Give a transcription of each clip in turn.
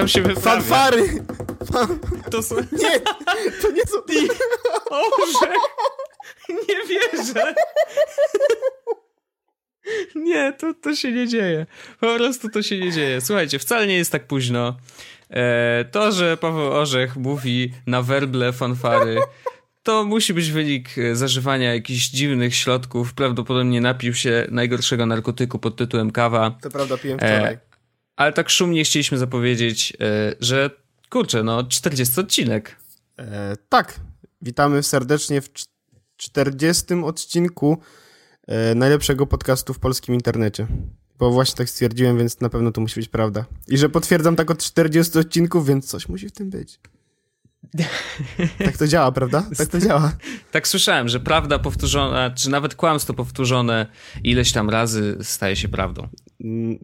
tam się wyprawia. Fanfary! To są... Nie, to nie są... I... Orzech! Nie wierzę! Nie, to się nie dzieje. Po prostu to się nie dzieje. Słuchajcie, wcale nie jest tak późno. To, że Paweł Orzech mówi na werble fanfary, to musi być wynik zażywania jakichś dziwnych środków. Prawdopodobnie napił się najgorszego narkotyku pod tytułem kawa. To prawda, piłem wczoraj. Ale tak szumnie chcieliśmy zapowiedzieć, że kurczę, no 40 odcinek. Tak, witamy serdecznie w 40 odcinku najlepszego podcastu w polskim internecie. Bo właśnie tak stwierdziłem, więc na pewno to musi być prawda. I że potwierdzam tak od 40 odcinków, więc coś musi w tym być. Tak to działa, prawda? Tak to działa. Tak słyszałem, że prawda powtórzona, czy nawet kłamstwo powtórzone ileś tam razy staje się prawdą.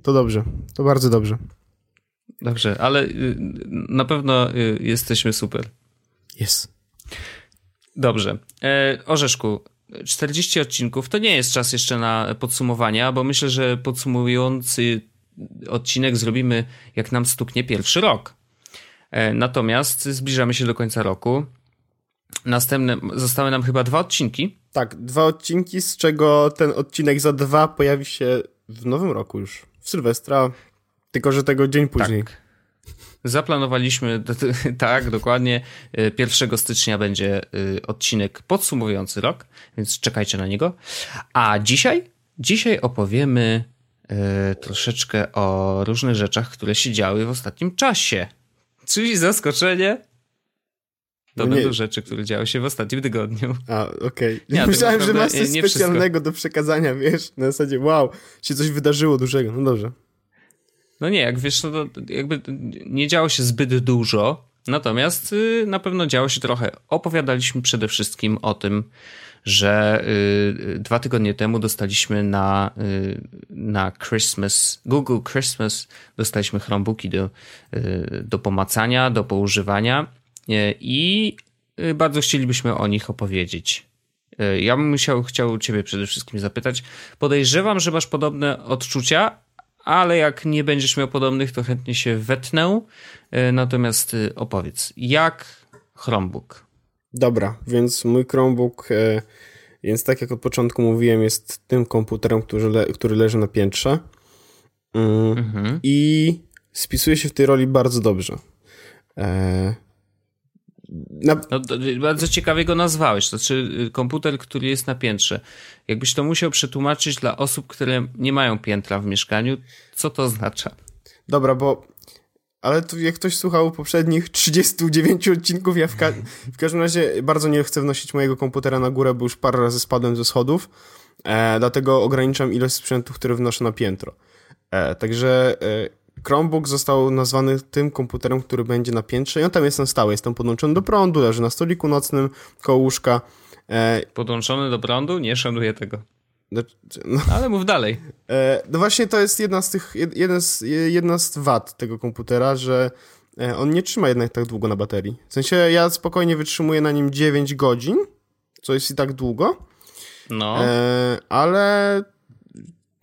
To dobrze, to bardzo dobrze. Dobrze, ale na pewno jesteśmy super. Jest. Dobrze. Orzeszku, 40 odcinków to nie jest czas jeszcze na podsumowania, bo myślę, że podsumowujący odcinek zrobimy, jak nam stuknie pierwszy rok. Natomiast zbliżamy się do końca roku. Następne, zostały nam chyba 2 odcinki. Tak, 2 odcinki, z czego ten odcinek za 2 pojawi się w nowym roku już, w Sylwestra, tylko że tego dzień później. Tak. Zaplanowaliśmy, tak, dokładnie, 1 stycznia będzie odcinek podsumowujący rok, więc czekajcie na niego. A dzisiaj opowiemy troszeczkę o różnych rzeczach, które się działy w ostatnim czasie. Czyli zaskoczenie, to będą rzeczy, które działy się w ostatnim tygodniu. A, okej. Okay. Myślałem, że masz coś specjalnego wszystko do przekazania, wiesz, na zasadzie wow, się coś wydarzyło dużego, no dobrze. No nie, jak wiesz, no to jakby nie działo się zbyt dużo, natomiast na pewno działo się trochę. Opowiadaliśmy przede wszystkim o tym, że 2 tygodnie temu dostaliśmy na Christmas, Google Christmas, dostaliśmy Chromebooki do pomacania, do poużywania i bardzo chcielibyśmy o nich opowiedzieć. Ja bym chciał ciebie przede wszystkim zapytać. Podejrzewam, że masz podobne odczucia, ale jak nie będziesz miał podobnych, to chętnie się wetnę. Natomiast opowiedz, jak Chromebook? Dobra, więc mój Chromebook, więc tak jak od początku mówiłem, jest tym komputerem, który leży na piętrze i spisuje się w tej roli bardzo dobrze. Bardzo ciekawie go nazwałeś, to znaczy komputer, który jest na piętrze. Jakbyś to musiał przetłumaczyć dla osób, które nie mają piętra w mieszkaniu, co to oznacza? Dobra, bo ale tu jak ktoś słuchał poprzednich 39 odcinków, ja w każdym razie bardzo nie chcę wnosić mojego komputera na górę, bo już parę razy spadłem ze schodów, dlatego ograniczam ilość sprzętów, które wnoszę na piętro. Także Chromebook został nazwany tym komputerem, który będzie na piętrze i on tam jest na stałe. Jest tam podłączony do prądu, leży na stoliku nocnym koło łóżka. Podłączony do prądu? Nie szanuję tego. No. Ale mów dalej. No właśnie to jest jedna z wad tego komputera, że on nie trzyma jednak tak długo na baterii. W sensie ja spokojnie wytrzymuję na nim 9 godzin, co jest i tak długo. No. Ale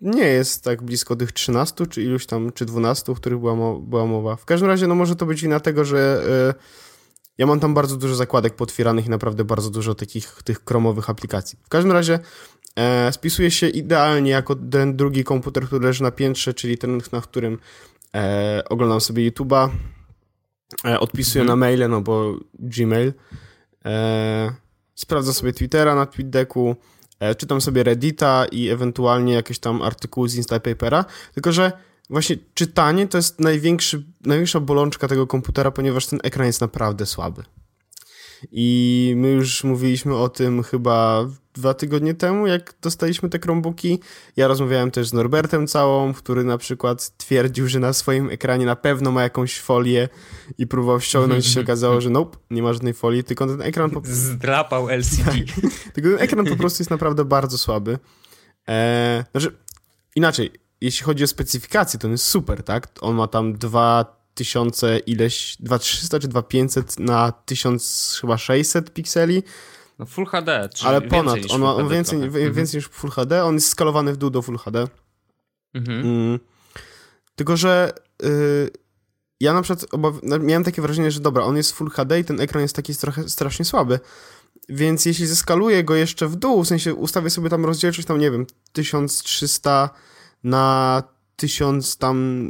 nie jest tak blisko tych 13 czy iluś tam, czy 12, o których była mowa. W każdym razie no może to być wina tego, że ja mam tam bardzo dużo zakładek potwieranych i naprawdę bardzo dużo tych chromowych aplikacji. W każdym razie spisuje się idealnie jako ten drugi komputer, który leży na piętrze, czyli ten, na którym oglądam sobie YouTube'a, odpisuję na maile, no bo Gmail, sprawdzam sobie Twittera na TweetDecku, czytam sobie Reddita i ewentualnie jakieś tam artykuły z Instapapera, tylko że właśnie czytanie to jest największa bolączka tego komputera, ponieważ ten ekran jest naprawdę słaby. I my już mówiliśmy o tym chyba 2 tygodnie temu, jak dostaliśmy te Chromebooki. Ja rozmawiałem też z Norbertem Całą, który na przykład twierdził, że na swoim ekranie na pewno ma jakąś folię i próbował ściągnąć, się okazało, że nope, nie ma żadnej folii, tylko ten ekran zdrapał LCD. Tak, tylko ten ekran po prostu jest naprawdę bardzo słaby. Znaczy, inaczej, jeśli chodzi o specyfikację, to on jest super, tak? On ma tam 2000 ileś, 2300 czy 2500 na 1600 pikseli. No Full HD, czyli ale ponad, on ma więcej niż Full HD, on jest skalowany w dół do Full HD. Tylko że Ja na przykład miałem takie wrażenie, że dobra, on jest Full HD i ten ekran jest taki trochę strasznie słaby, więc jeśli zeskaluję go jeszcze w dół, w sensie ustawię sobie tam rozdzielczość tam, nie wiem, 1300 na 1000 tam,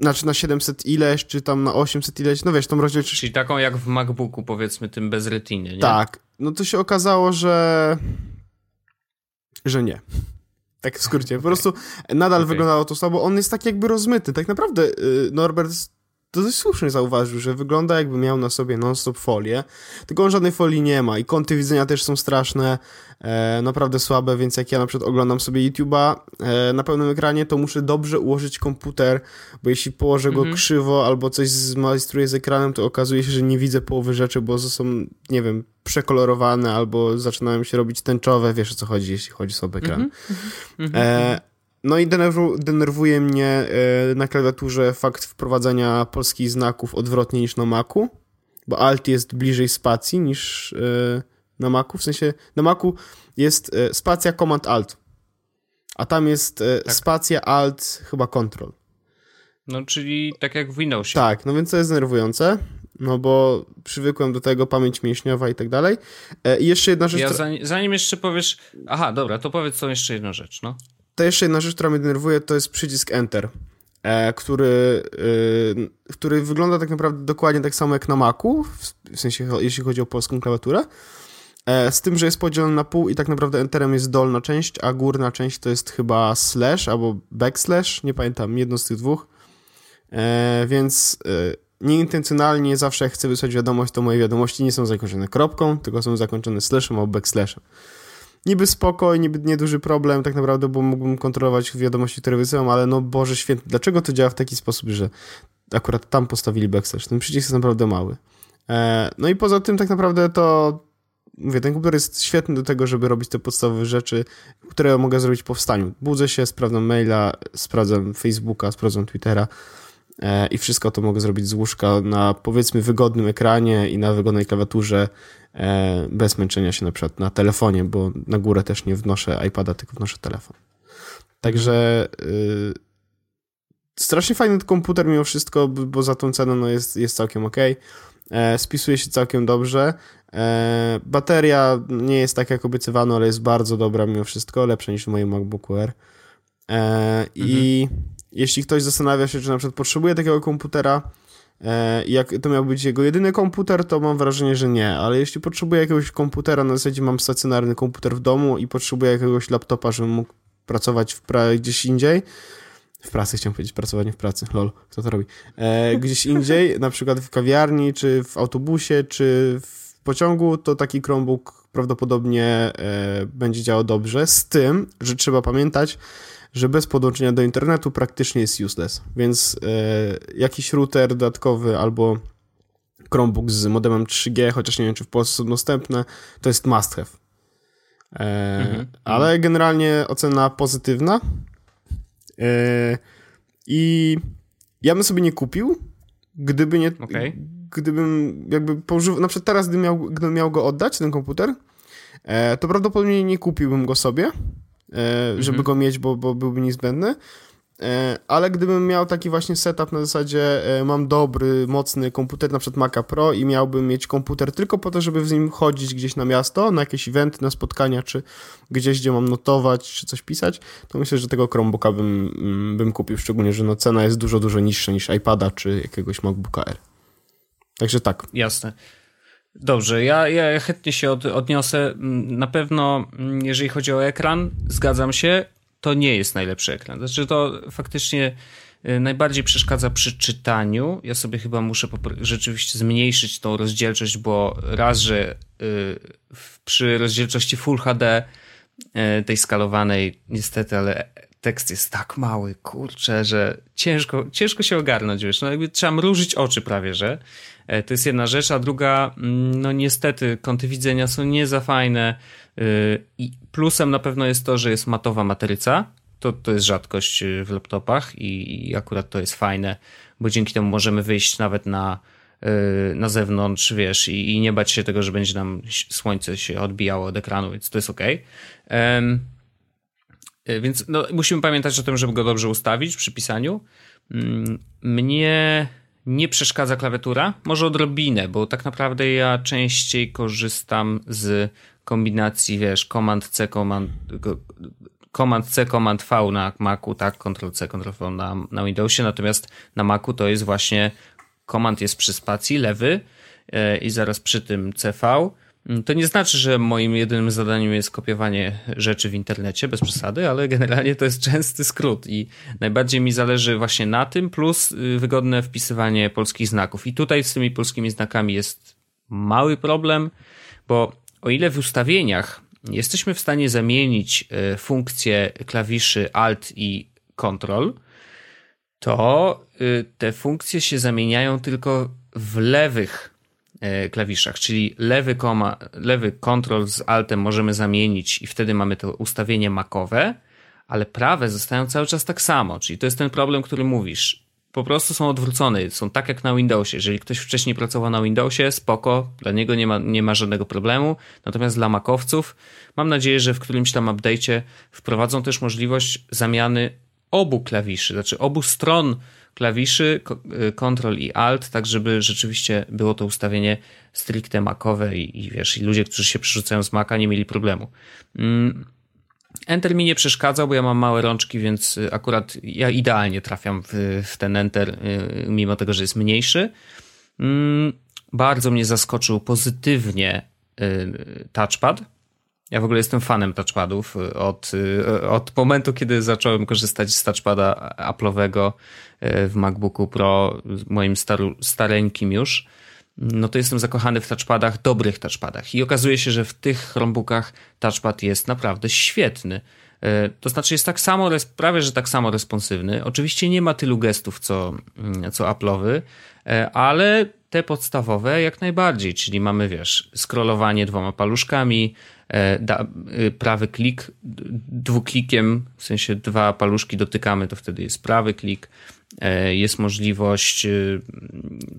znaczy na 700 ileś, czy tam na 800 ileś, no wiesz, tą rozdzielczość... Czyli taką jak w MacBooku, powiedzmy, tym bez retiny, nie? Tak, no to się okazało, że nie. Tak w skrócie, po prostu nadal wyglądało to słabo, on jest tak jakby rozmyty, tak naprawdę Norbert dość słusznie zauważył, że wygląda jakby miał na sobie non-stop folię, tylko on żadnej folii nie ma i kąty widzenia też są straszne, naprawdę słabe, więc jak ja na przykład oglądam sobie YouTube'a na pełnym ekranie, to muszę dobrze ułożyć komputer, bo jeśli położę go krzywo albo coś zmajstruję z ekranem, to okazuje się, że nie widzę połowy rzeczy, bo są, nie wiem, przekolorowane albo zaczynają się robić tęczowe, wiesz o co chodzi, jeśli chodzi o ekran. No i denerwuje mnie na klawiaturze fakt wprowadzania polskich znaków odwrotnie niż na Macu, bo Alt jest bliżej spacji niż na Macu, w sensie na Macu jest spacja Command Alt, a tam jest spacja Alt chyba Control. No czyli tak jak w Windowsie. Tak, no więc to jest denerwujące. No bo przywykłem do tego, pamięć mięśniowa i tak dalej. I jeszcze jedna rzecz... Zanim jeszcze powiesz... Aha, dobra, to powiedz co jeszcze jedną rzecz, no. To jeszcze jedna rzecz, która mnie denerwuje, to jest przycisk Enter, który wygląda tak naprawdę dokładnie tak samo jak na Macu, w sensie jeśli chodzi o polską klawiaturę, z tym, że jest podzielony na pół i tak naprawdę Enterem jest dolna część, a górna część to jest chyba slash albo backslash, nie pamiętam, jedno z tych dwóch, więc... Nieintencjonalnie zawsze jak chcę wysłać wiadomość, to moje wiadomości nie są zakończone kropką, tylko są zakończone slashem albo backslashem. Niby spoko, niby nieduży problem tak naprawdę, bo mógłbym kontrolować wiadomości, które wysyłam, ale no Boże Święty, dlaczego to działa w taki sposób, że akurat tam postawili backslash? Ten przycisk jest naprawdę mały. No i poza tym tak naprawdę to, mówię, ten komputer jest świetny do tego, żeby robić te podstawowe rzeczy, które mogę zrobić po wstaniu. Budzę się, sprawdzam maila, sprawdzam Facebooka, sprawdzam Twittera, i wszystko to mogę zrobić z łóżka na, powiedzmy, wygodnym ekranie i na wygodnej klawiaturze, bez męczenia się na przykład na telefonie, bo na górę też nie wnoszę iPada, tylko wnoszę telefon. Także strasznie fajny komputer mimo wszystko, bo za tą cenę no jest całkiem okej. Spisuje się całkiem dobrze. Bateria nie jest tak jak obiecywano, ale jest bardzo dobra mimo wszystko, lepsza niż w moim MacBooku Air. I jeśli ktoś zastanawia się, czy na przykład potrzebuje takiego komputera, jak to miał być jego jedyny komputer, to mam wrażenie, że nie, ale jeśli potrzebuję jakiegoś komputera, na zasadzie mam stacjonarny komputer w domu i potrzebuję jakiegoś laptopa, żebym mógł pracować gdzieś indziej, w pracy chciałem powiedzieć, pracowanie w pracy, lol, kto to robi, gdzieś indziej, na przykład w kawiarni, czy w autobusie, czy w pociągu, to taki Chromebook prawdopodobnie będzie działał dobrze, z tym, że trzeba pamiętać, że bez podłączenia do internetu praktycznie jest useless, więc jakiś router dodatkowy albo Chromebook z modemem 3G, chociaż nie wiem, czy w Polsce są dostępne, to jest must have. Ale generalnie ocena pozytywna i ja bym sobie nie kupił, gdyby nie... Gdybym jakby pożywał... Na przykład teraz, gdybym miał go oddać, ten komputer, to prawdopodobnie nie kupiłbym go sobie, żeby go mieć, bo byłby niezbędny, ale gdybym miał taki właśnie setup na zasadzie mam dobry, mocny komputer, na przykład Maca Pro i miałbym mieć komputer tylko po to, żeby z nim chodzić gdzieś na miasto, na jakieś eventy, na spotkania, czy gdzieś, gdzie mam notować, czy coś pisać, to myślę, że tego Chromebooka bym kupił, szczególnie, że no cena jest dużo, dużo niższa niż iPada, czy jakiegoś MacBooka Air. Także tak. Jasne. Dobrze, ja chętnie się odniosę. Na pewno, jeżeli chodzi o ekran, zgadzam się, to nie jest najlepszy ekran. Znaczy, to faktycznie najbardziej przeszkadza przy czytaniu. Ja sobie chyba muszę rzeczywiście zmniejszyć tą rozdzielczość, bo raz, że przy rozdzielczości Full HD tej skalowanej, niestety, ale tekst jest tak mały, kurczę, że ciężko się ogarnąć, wiesz, no jakby trzeba mrużyć oczy prawie, że to jest jedna rzecz, a druga, no niestety kąty widzenia są nie za fajne i plusem na pewno jest to, że jest matowa matryca, to jest rzadkość w laptopach i akurat to jest fajne, bo dzięki temu możemy wyjść nawet na zewnątrz, wiesz, i nie bać się tego, że będzie nam słońce się odbijało od ekranu, więc to jest okej. Więc no, musimy pamiętać o tym, żeby go dobrze ustawić przy pisaniu. Mnie nie przeszkadza klawiatura, może odrobinę, bo tak naprawdę ja częściej korzystam z kombinacji, wiesz, Command-C, Command-V na Macu, tak, Ctrl-C, Ctrl-V na Windowsie, natomiast na Macu to jest właśnie Command jest przy spacji, lewy i zaraz przy tym CV. To nie znaczy, że moim jedynym zadaniem jest kopiowanie rzeczy w internecie, bez przesady, ale generalnie to jest częsty skrót i najbardziej mi zależy właśnie na tym, plus wygodne wpisywanie polskich znaków. I tutaj z tymi polskimi znakami jest mały problem, bo o ile w ustawieniach jesteśmy w stanie zamienić funkcje klawiszy Alt i Ctrl, to te funkcje się zamieniają tylko w lewych klawiszach, czyli lewy Ctrl z Altem możemy zamienić i wtedy mamy to ustawienie makowe, ale prawe zostają cały czas tak samo, czyli to jest ten problem, który mówisz. Po prostu są odwrócone, są tak jak na Windowsie. Jeżeli ktoś wcześniej pracował na Windowsie, spoko, dla niego nie ma żadnego problemu. Natomiast dla makowców mam nadzieję, że w którymś tam update'cie wprowadzą też możliwość zamiany obu klawiszy, znaczy obu stron klawiszy, Ctrl i Alt, tak żeby rzeczywiście było to ustawienie stricte makowe i wiesz, i ludzie, którzy się przerzucają z Maca, nie mieli problemu. Enter mi nie przeszkadzał, bo ja mam małe rączki, więc akurat ja idealnie trafiam w ten Enter, mimo tego, że jest mniejszy. Bardzo mnie zaskoczył pozytywnie touchpad. Ja w ogóle jestem fanem touchpadów od momentu, kiedy zacząłem korzystać z touchpada Apple'owego w MacBooku Pro, moim stareńkim już. No to jestem zakochany w touchpadach, dobrych touchpadach. I okazuje się, że w tych Chromebookach touchpad jest naprawdę świetny. To znaczy jest tak samo, prawie że tak samo responsywny. Oczywiście nie ma tylu gestów, co Apple'owy, ale te podstawowe jak najbardziej. Czyli mamy, wiesz, scrollowanie dwoma paluszkami, prawy klik dwuklikiem, w sensie dwa paluszki dotykamy, to wtedy jest prawy klik. Jest możliwość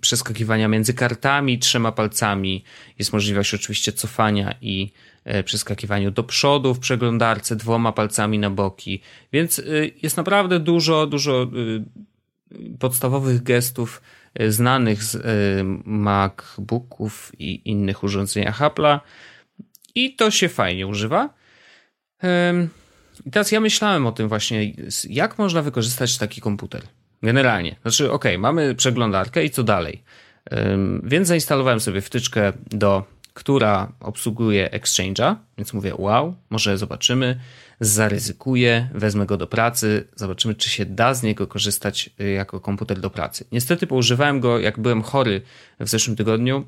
przeskakiwania między kartami trzema palcami, jest możliwość oczywiście cofania i przeskakiwania do przodu w przeglądarce dwoma palcami na boki, więc jest naprawdę dużo podstawowych gestów znanych z MacBooków i innych urządzeń Apple'a i to się fajnie używa. I teraz ja myślałem o tym właśnie, jak można wykorzystać taki komputer. Generalnie. Znaczy, okej, mamy przeglądarkę i co dalej? Więc zainstalowałem sobie wtyczkę, która obsługuje Exchange'a, więc mówię, wow, może zobaczymy, zaryzykuję, wezmę go do pracy, zobaczymy, czy się da z niego korzystać jako komputer do pracy. Niestety poużywałem go, jak byłem chory w zeszłym tygodniu,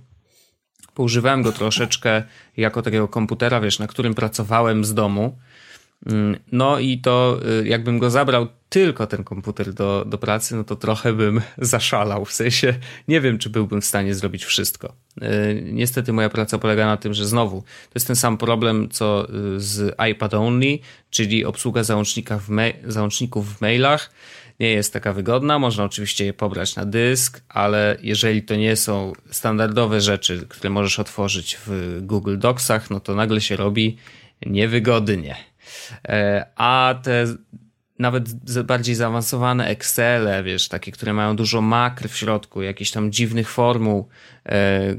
poużywałem go troszeczkę jako takiego komputera, wiesz, na którym pracowałem z domu. No i to jakbym go zabrał tylko ten komputer do pracy, no to trochę bym zaszalał, w sensie nie wiem, czy byłbym w stanie zrobić wszystko. Niestety moja praca polega na tym, że znowu to jest ten sam problem co z iPad Only, czyli obsługa załączników w mailach nie jest taka wygodna, można oczywiście je pobrać na dysk, ale jeżeli to nie są standardowe rzeczy, które możesz otworzyć w Google Docsach, no to nagle się robi niewygodnie. A te nawet bardziej zaawansowane Excele, wiesz, takie, które mają dużo makr w środku, jakichś tam dziwnych formuł,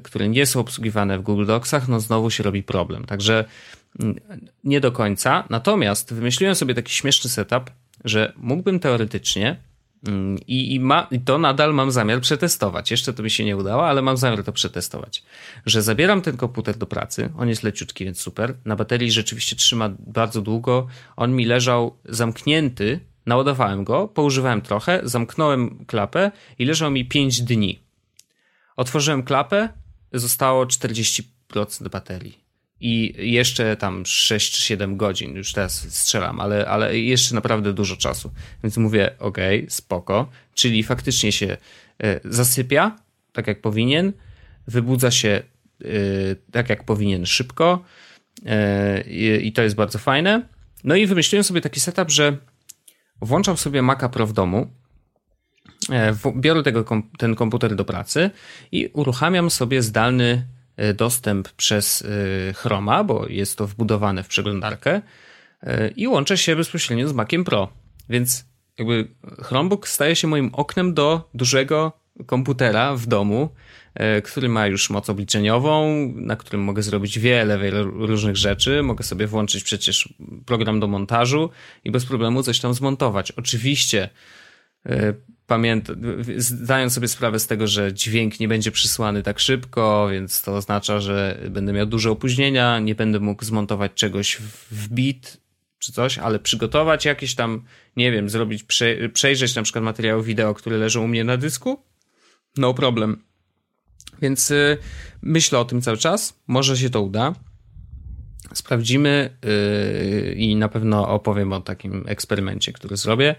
które nie są obsługiwane w Google Docsach, no znowu się robi problem. Także nie do końca. Natomiast wymyśliłem sobie taki śmieszny setup, że mógłbym teoretycznie i to nadal mam zamiar przetestować. Jeszcze to mi się nie udało, ale mam zamiar to przetestować. Że zabieram ten komputer do pracy, on jest leciutki, więc super. Na baterii rzeczywiście trzyma bardzo długo. On mi leżał zamknięty, naładowałem go, poużywałem trochę, zamknąłem klapę i leżał mi 5 dni. Otworzyłem klapę, zostało 40% baterii. I jeszcze tam 6 czy 7 godzin, już teraz strzelam, ale jeszcze naprawdę dużo czasu. Więc mówię, okej, spoko, czyli faktycznie się zasypia, tak jak powinien, wybudza się tak jak powinien szybko i to jest bardzo fajne. No i wymyśliłem sobie taki setup, że włączam sobie Maca Pro w domu, biorę ten komputer do pracy i uruchamiam sobie zdalny dostęp przez Chroma, bo jest to wbudowane w przeglądarkę i łączę się bezpośrednio z Maciem Pro. Więc jakby Chromebook staje się moim oknem do dużego komputera w domu, który ma już moc obliczeniową, na którym mogę zrobić wiele różnych rzeczy. Mogę sobie włączyć przecież program do montażu i bez problemu coś tam zmontować. Oczywiście zdając sobie sprawę z tego, że dźwięk nie będzie przysłany tak szybko, więc to oznacza, że będę miał duże opóźnienia, nie będę mógł zmontować czegoś w bit czy coś, ale przygotować jakieś tam, nie wiem, zrobić, przejrzeć na przykład materiały wideo, które leżą u mnie na dysku, no problem. Więc myślę o tym cały czas, może się to uda. Sprawdzimy i na pewno opowiem o takim eksperymencie, który zrobię.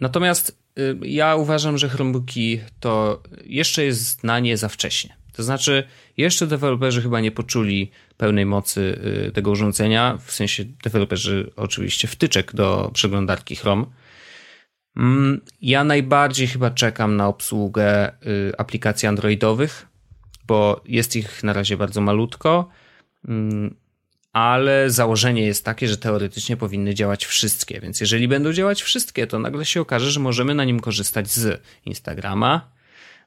Natomiast ja uważam, że Chromebooki to jeszcze jest na nie za wcześnie. To znaczy jeszcze deweloperzy chyba nie poczuli pełnej mocy tego urządzenia, w sensie deweloperzy oczywiście wtyczek do przeglądarki Chrome. Ja najbardziej chyba czekam na obsługę aplikacji androidowych, bo jest ich na razie bardzo malutko, ale założenie jest takie, że teoretycznie powinny działać wszystkie, więc jeżeli będą działać wszystkie, to nagle się okaże, że możemy na nim korzystać z Instagrama,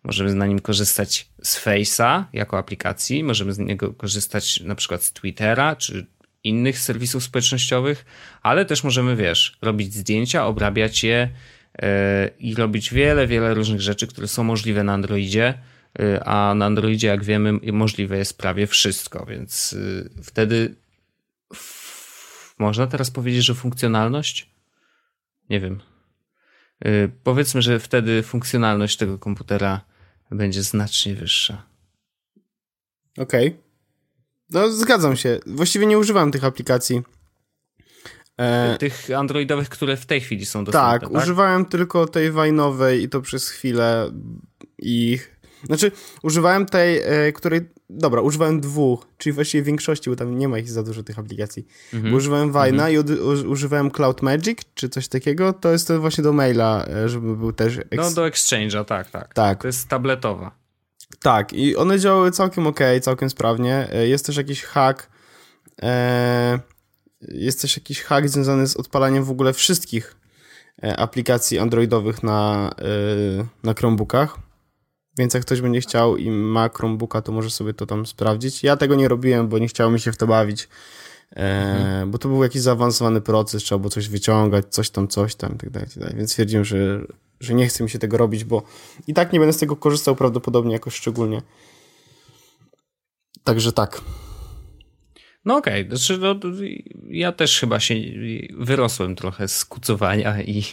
możemy na nim korzystać z Face'a jako aplikacji, możemy z niego korzystać na przykład z Twittera czy innych serwisów społecznościowych, ale też możemy, robić zdjęcia, obrabiać je i robić wiele różnych rzeczy, które są możliwe na Androidzie, a na Androidzie, jak wiemy, możliwe jest prawie wszystko, więc wtedy można teraz powiedzieć, że funkcjonalność? Nie wiem. Powiedzmy, że wtedy funkcjonalność tego komputera będzie znacznie wyższa. Okej. No zgadzam się. Właściwie nie używam tych aplikacji. Tych androidowych, które w tej chwili są dostępne, tak? Używałem tylko tej Vine'owej i to przez chwilę Znaczy, używałem tej, używałem dwóch, czyli właściwie większości, bo tam nie ma ich za dużo tych aplikacji. Mhm. Bo używałem Vine'a i używałem Cloud Magic, czy coś takiego. To jest to właśnie do maila, żeby był też... do Exchange'a, tak. To jest tabletowa. Tak, i one działały całkiem okej, całkiem sprawnie. Jest też jakiś hack, związany z odpalaniem w ogóle wszystkich aplikacji androidowych na Chromebookach. Więc jak ktoś będzie chciał i ma Chromebooka, to może sobie to tam sprawdzić. Ja tego nie robiłem, bo nie chciało mi się w to bawić, bo to był jakiś zaawansowany proces, trzeba było coś wyciągać, coś tam itd. Więc stwierdziłem, że nie chce mi się tego robić, bo i tak nie będę z tego korzystał prawdopodobnie jakoś szczególnie. Także tak. No okej, ja też chyba się wyrosłem trochę z kucowania i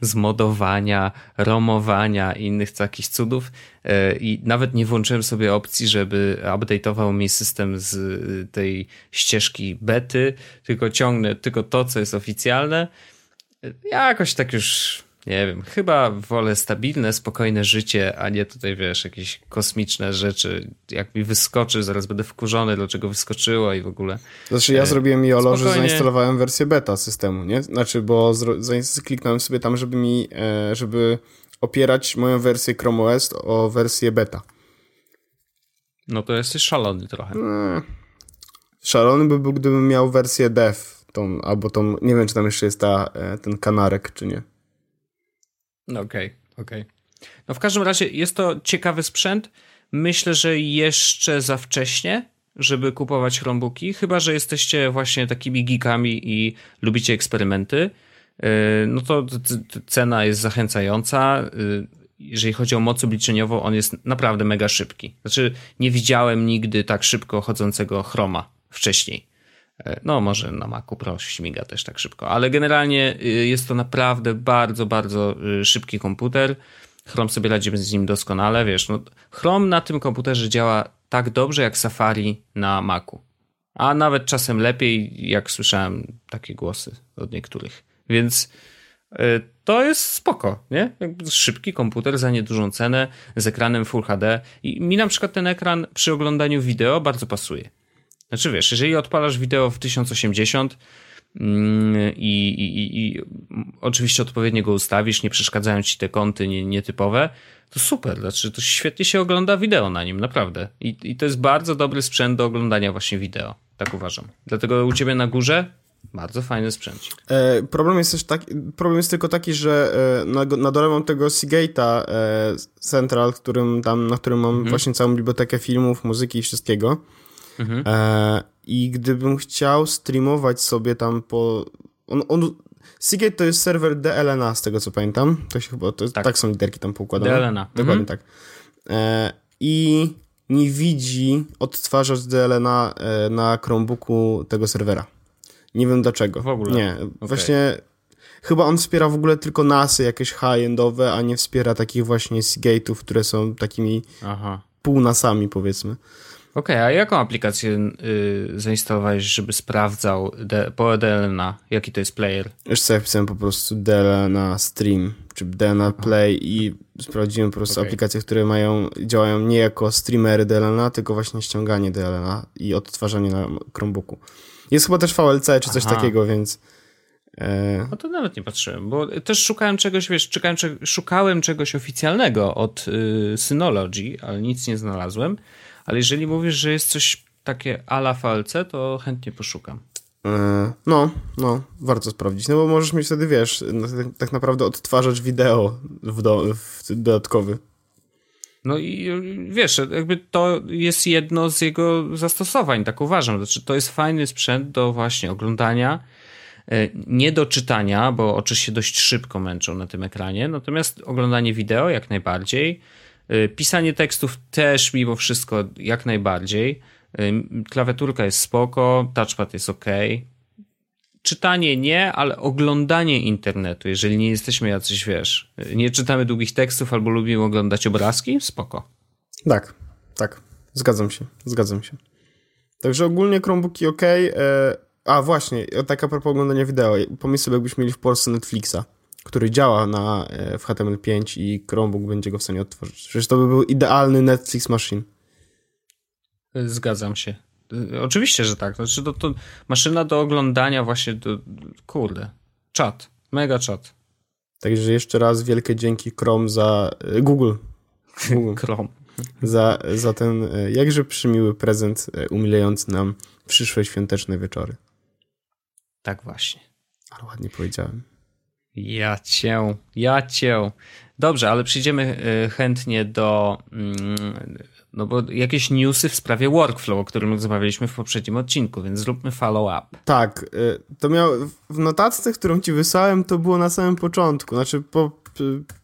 zmodowania, romowania i innych takich cudów i nawet nie włączyłem sobie opcji, żeby update'ował mi system z tej ścieżki bety, tylko ciągnę tylko to, co jest oficjalne. Ja jakoś tak już, nie wiem, chyba wolę stabilne, spokojne życie, a nie tutaj, jakieś kosmiczne rzeczy. Jak mi wyskoczy, zaraz będę wkurzony, dlaczego wyskoczyło i w ogóle. Znaczy ja zrobiłem YOLO, że zainstalowałem wersję beta systemu, nie? Znaczy, bo kliknąłem sobie tam, żeby opierać moją wersję Chrome OS o wersję beta. No to jesteś szalony trochę. Szalony by był, gdybym miał wersję dev, albo nie wiem, czy tam jeszcze jest ten kanarek, czy nie. Okej. No w każdym razie jest to ciekawy sprzęt. Myślę, że jeszcze za wcześnie, żeby kupować Chromebooki, chyba że jesteście właśnie takimi geekami i lubicie eksperymenty. No to cena jest zachęcająca. Jeżeli chodzi o moc obliczeniową, on jest naprawdę mega szybki. Znaczy nie widziałem nigdy tak szybko chodzącego Chroma wcześniej. No może na Macu Pro śmiga też tak szybko, ale generalnie jest to naprawdę bardzo szybki komputer. Chrome sobie radzi z nim doskonale, Chrome na tym komputerze działa tak dobrze jak Safari na Macu, a nawet czasem lepiej, jak słyszałem takie głosy od niektórych, więc to jest spoko, nie? Szybki komputer za niedużą cenę z ekranem Full HD i mi na przykład ten ekran przy oglądaniu wideo bardzo pasuje. Znaczy jeżeli odpalasz wideo w 1080 i oczywiście odpowiednio go ustawisz, nie przeszkadzają ci te kąty nietypowe, to super, znaczy to świetnie się ogląda wideo na nim, naprawdę. I to jest bardzo dobry sprzęt do oglądania właśnie wideo, tak uważam. Dlatego u ciebie na górze Bardzo fajny sprzęt. Problem jest tylko taki, że na dole mam tego Seagate'a Central, na którym mam właśnie całą bibliotekę filmów, muzyki i wszystkiego. Mhm. I gdybym chciał streamować sobie tam po... Seagate to jest serwer DLNA, z tego co pamiętam. To się chyba, tak są literki tam poukładane. DLNA. Dokładnie tak. I nie widzi odtwarzacz DLNA na Chromebooku tego serwera. Nie wiem dlaczego. W ogóle? Nie. Okay. Właśnie chyba on wspiera w ogóle tylko NASy jakieś high-endowe, a nie wspiera takich właśnie Seagate'ów, które są takimi półnasami, powiedzmy. Okej, a jaką aplikację zainstalowałeś, żeby sprawdzał po DLNA? Jaki to jest player? Wiesz co, ja pisałem po prostu DLNA Stream, czy DLNA Play i sprawdziłem po prostu aplikacje, które działają nie jako streamery DLNA, tylko właśnie ściąganie DLNA i odtwarzanie na Chromebooku. Jest chyba też VLC czy coś takiego, więc... No to nawet nie patrzyłem, bo też szukałem czegoś oficjalnego od Synology, ale nic nie znalazłem. Ale jeżeli mówisz, że jest coś takie a la VLC, to chętnie poszukam. No, warto sprawdzić. No bo możesz mieć wtedy, wiesz, tak naprawdę odtwarzacz wideo dodatkowy. No i wiesz, jakby to jest jedno z jego zastosowań, tak uważam. Znaczy, to jest fajny sprzęt do właśnie oglądania, nie do czytania, bo oczy się dość szybko męczą na tym ekranie. Natomiast oglądanie wideo jak najbardziej. Pisanie tekstów też mimo wszystko jak najbardziej. Klawiaturka jest spoko, touchpad jest okej. Czytanie nie, ale oglądanie internetu, jeżeli nie jesteśmy jacyś, wiesz, nie czytamy długich tekstów albo lubimy oglądać obrazki, spoko. Tak, zgadzam się. Także ogólnie Chromebooki okej. A właśnie, tak a propos oglądania wideo, pomyśl sobie, jakbyśmy mieli w Polsce Netflixa, który działa w HTML5 i Chromebook będzie go w stanie odtworzyć. Przecież to by był idealny Netflix machine. Zgadzam się. Oczywiście, że tak. Znaczy to maszyna do oglądania właśnie, kurde, czat, mega czat. Także jeszcze raz wielkie dzięki Chrome za... Google. Chrome. Za ten jakże przymiły prezent umilający nam przyszłe świąteczne wieczory. Tak właśnie. Ale ładnie powiedziałem. Ja cię. Dobrze, ale przyjdziemy chętnie do... No bo jakieś newsy w sprawie workflow, o którym rozmawialiśmy w poprzednim odcinku, więc zróbmy follow-up. Tak, to w notatce, którą ci wysłałem, to było na samym początku. Znaczy,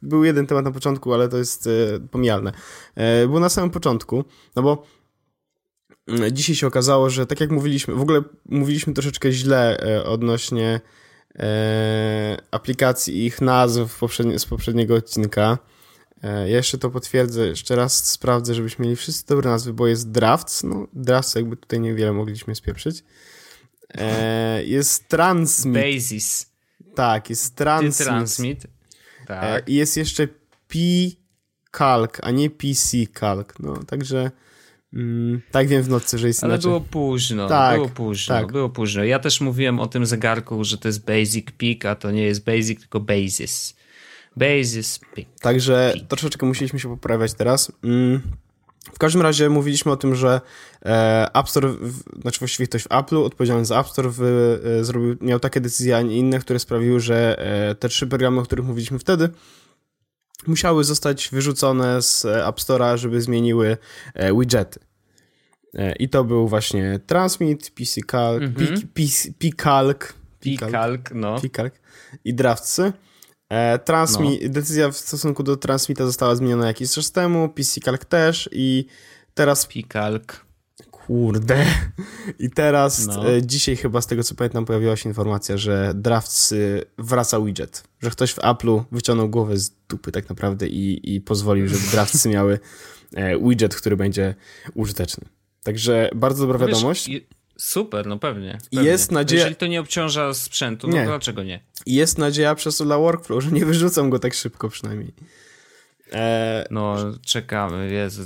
był jeden temat na początku, ale to jest pomijalne. Było na samym początku, no bo dzisiaj się okazało, że tak jak mówiliśmy, w ogóle mówiliśmy troszeczkę źle odnośnie aplikacji i ich nazw z poprzedniego odcinka. Ja jeszcze to potwierdzę, jeszcze raz sprawdzę, żebyśmy mieli wszyscy dobre nazwy, bo jest Drafts, Drafts jakby tutaj niewiele mogliśmy spieprzyć. Jest Transmit. Basis. Tak, jest Transmit. Tak. I jest jeszcze PCalc, a nie PCalc. No, także... tak wiem w nocy, że jest inaczej. Ale było późno. Ja też mówiłem o tym zegarku, że to jest Basic Peak, a to nie jest Basic, tylko Basis. Basis Peak. Także troszeczkę musieliśmy się poprawiać teraz. W każdym razie mówiliśmy o tym, że App Store, znaczy właściwie ktoś w Apple'u odpowiedzialny za App Store miał takie decyzje, a nie inne, które sprawiły, że te 3 programy, o których mówiliśmy wtedy, musiały zostać wyrzucone z App Store'a, żeby zmieniły widgety. I to był właśnie Transmit, PCalc i Drafts. Decyzja w stosunku do Transmita została zmieniona jakiś czas temu, PCalc też i teraz... PCalc. Kurde. I teraz dzisiaj chyba z tego co pamiętam pojawiła się informacja, że Drafts wraca widget. Że ktoś w Apple'u wyciągnął głowę z dupy tak naprawdę i pozwolił, żeby Drafts miały widget, który będzie użyteczny. Także bardzo dobra wiadomość. Super, no pewnie. Jest nadzieja... Jeżeli to nie obciąża sprzętu, no dlaczego nie? Jest nadzieja dla workflow, że nie wyrzucam go tak szybko przynajmniej. Czekamy. Jezu,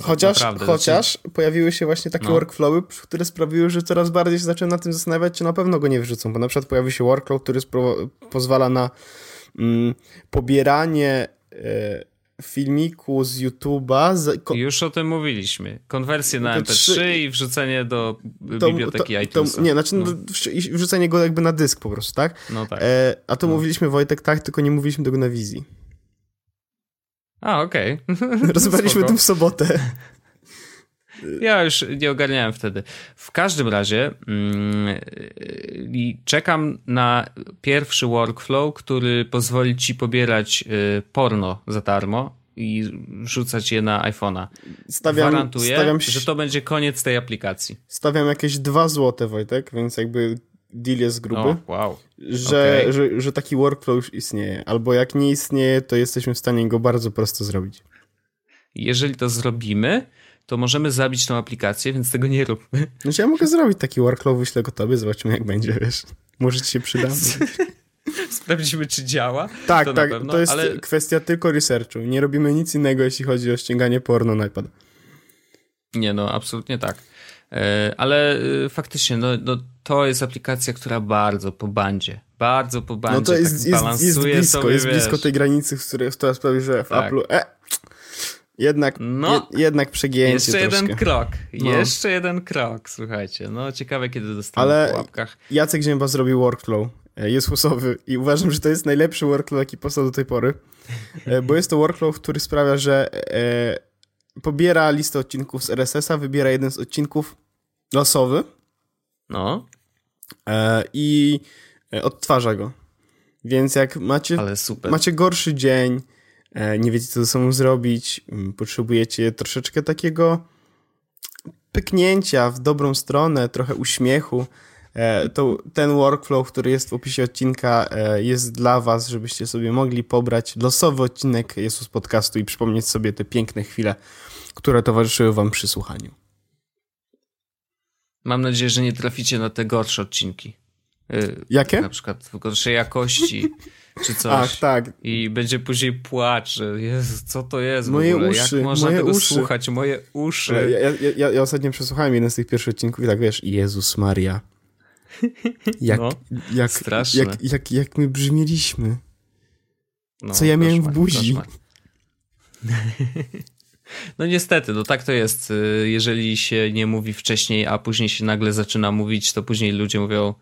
chociaż pojawiły się właśnie takie workflowy, które sprawiły, że coraz bardziej się zacząłem na tym zastanawiać, czy na pewno go nie wyrzucą, bo na przykład pojawił się workflow, który pozwala na pobieranie filmiku z YouTube'a... Już o tym mówiliśmy. Konwersję na MP3 i wrzucenie do biblioteki iTunesa. Nie, znaczy wrzucenie go jakby na dysk po prostu, tak? No tak. A to mówiliśmy, Wojtek, tak, tylko nie mówiliśmy tego na wizji. A, okej. Okay. Rozmawialiśmy o tym w sobotę. Ja już nie ogarniałem wtedy. W każdym razie czekam na pierwszy workflow, który pozwoli ci pobierać porno za darmo i rzucać je na iPhone'a. Gwarantuję, że to będzie koniec tej aplikacji. Stawiam jakieś 2 złote, Wojtek, więc jakby deal jest gruby, że taki workflow już istnieje. Albo jak nie istnieje, to jesteśmy w stanie go bardzo prosto zrobić. Jeżeli to zrobimy, to możemy zabić tą aplikację, więc tego nie róbmy. No ja mogę zrobić taki workflow, wyślę go tobie, zobaczymy jak będzie, wiesz. Może ci się przyda. Sprawdzimy, czy działa. Tak, to tak, pewno, to jest kwestia tylko researchu. Nie robimy nic innego, jeśli chodzi o ściąganie porno na iPad. Nie, no absolutnie tak. Ale faktycznie, no to jest aplikacja, która bardzo po bandzie no to jest blisko, sobie, jest blisko tej granicy, która sprawi, że w Apple'u... Jednak przegięcie jeszcze troszkę. Jeszcze jeden krok, słuchajcie. No ciekawe, kiedy dostanę w łapkach. Jacek Zięba zrobił workflow Yes Wasowy i uważam, że to jest najlepszy workflow, jaki powstał do tej pory, bo jest to workflow, który sprawia, że pobiera listę odcinków z RSS-a, wybiera jeden z odcinków losowy i odtwarza go. Więc jak macie gorszy dzień, nie wiecie, co ze sobą zrobić, potrzebujecie troszeczkę takiego pyknięcia w dobrą stronę, trochę uśmiechu, to ten workflow, który jest w opisie odcinka, jest dla was, żebyście sobie mogli pobrać losowy odcinek Yes Was Podcastu i przypomnieć sobie te piękne chwile, które towarzyszyły wam przy słuchaniu. Mam nadzieję, że nie traficie na te gorsze odcinki. Jakie? Na przykład w gorszej jakości czy coś. Ach, tak. I będzie później płacz, że Jezu, co to jest w ogóle? Uszy, jak można tego słuchać? Moje uszy. Ja ostatnio przesłuchałem jeden z tych pierwszych odcinków i tak, wiesz, Jezus Maria. Straszne. Jak my brzmieliśmy. Co ja miałem w buzi. No niestety, no tak to jest. Jeżeli się nie mówi wcześniej, a później się nagle zaczyna mówić, to później ludzie mówią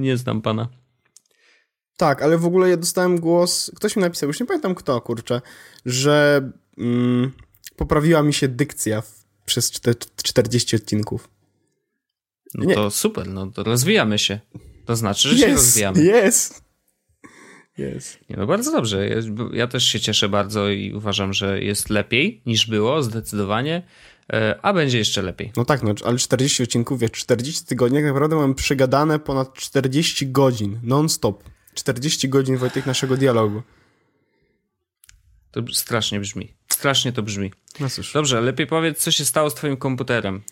nie znam pana. Tak, ale w ogóle ja dostałem głos, ktoś mi napisał, już nie pamiętam kto, kurczę, że poprawiła mi się dykcja przez 40 odcinków. No nie. To super, no to rozwijamy się. To znaczy, że się rozwijamy. Yes. Nie, no bardzo dobrze. Ja też się cieszę bardzo i uważam, że jest lepiej niż było, zdecydowanie. A będzie jeszcze lepiej. No tak, no, ale 40 odcinków, wiesz, 40 tygodni, tak naprawdę mam przegadane ponad 40 godzin, non-stop. 40 godzin, Wojtek, naszego dialogu. To strasznie brzmi. Strasznie to brzmi. No cóż. Dobrze, lepiej powiedz, co się stało z twoim komputerem.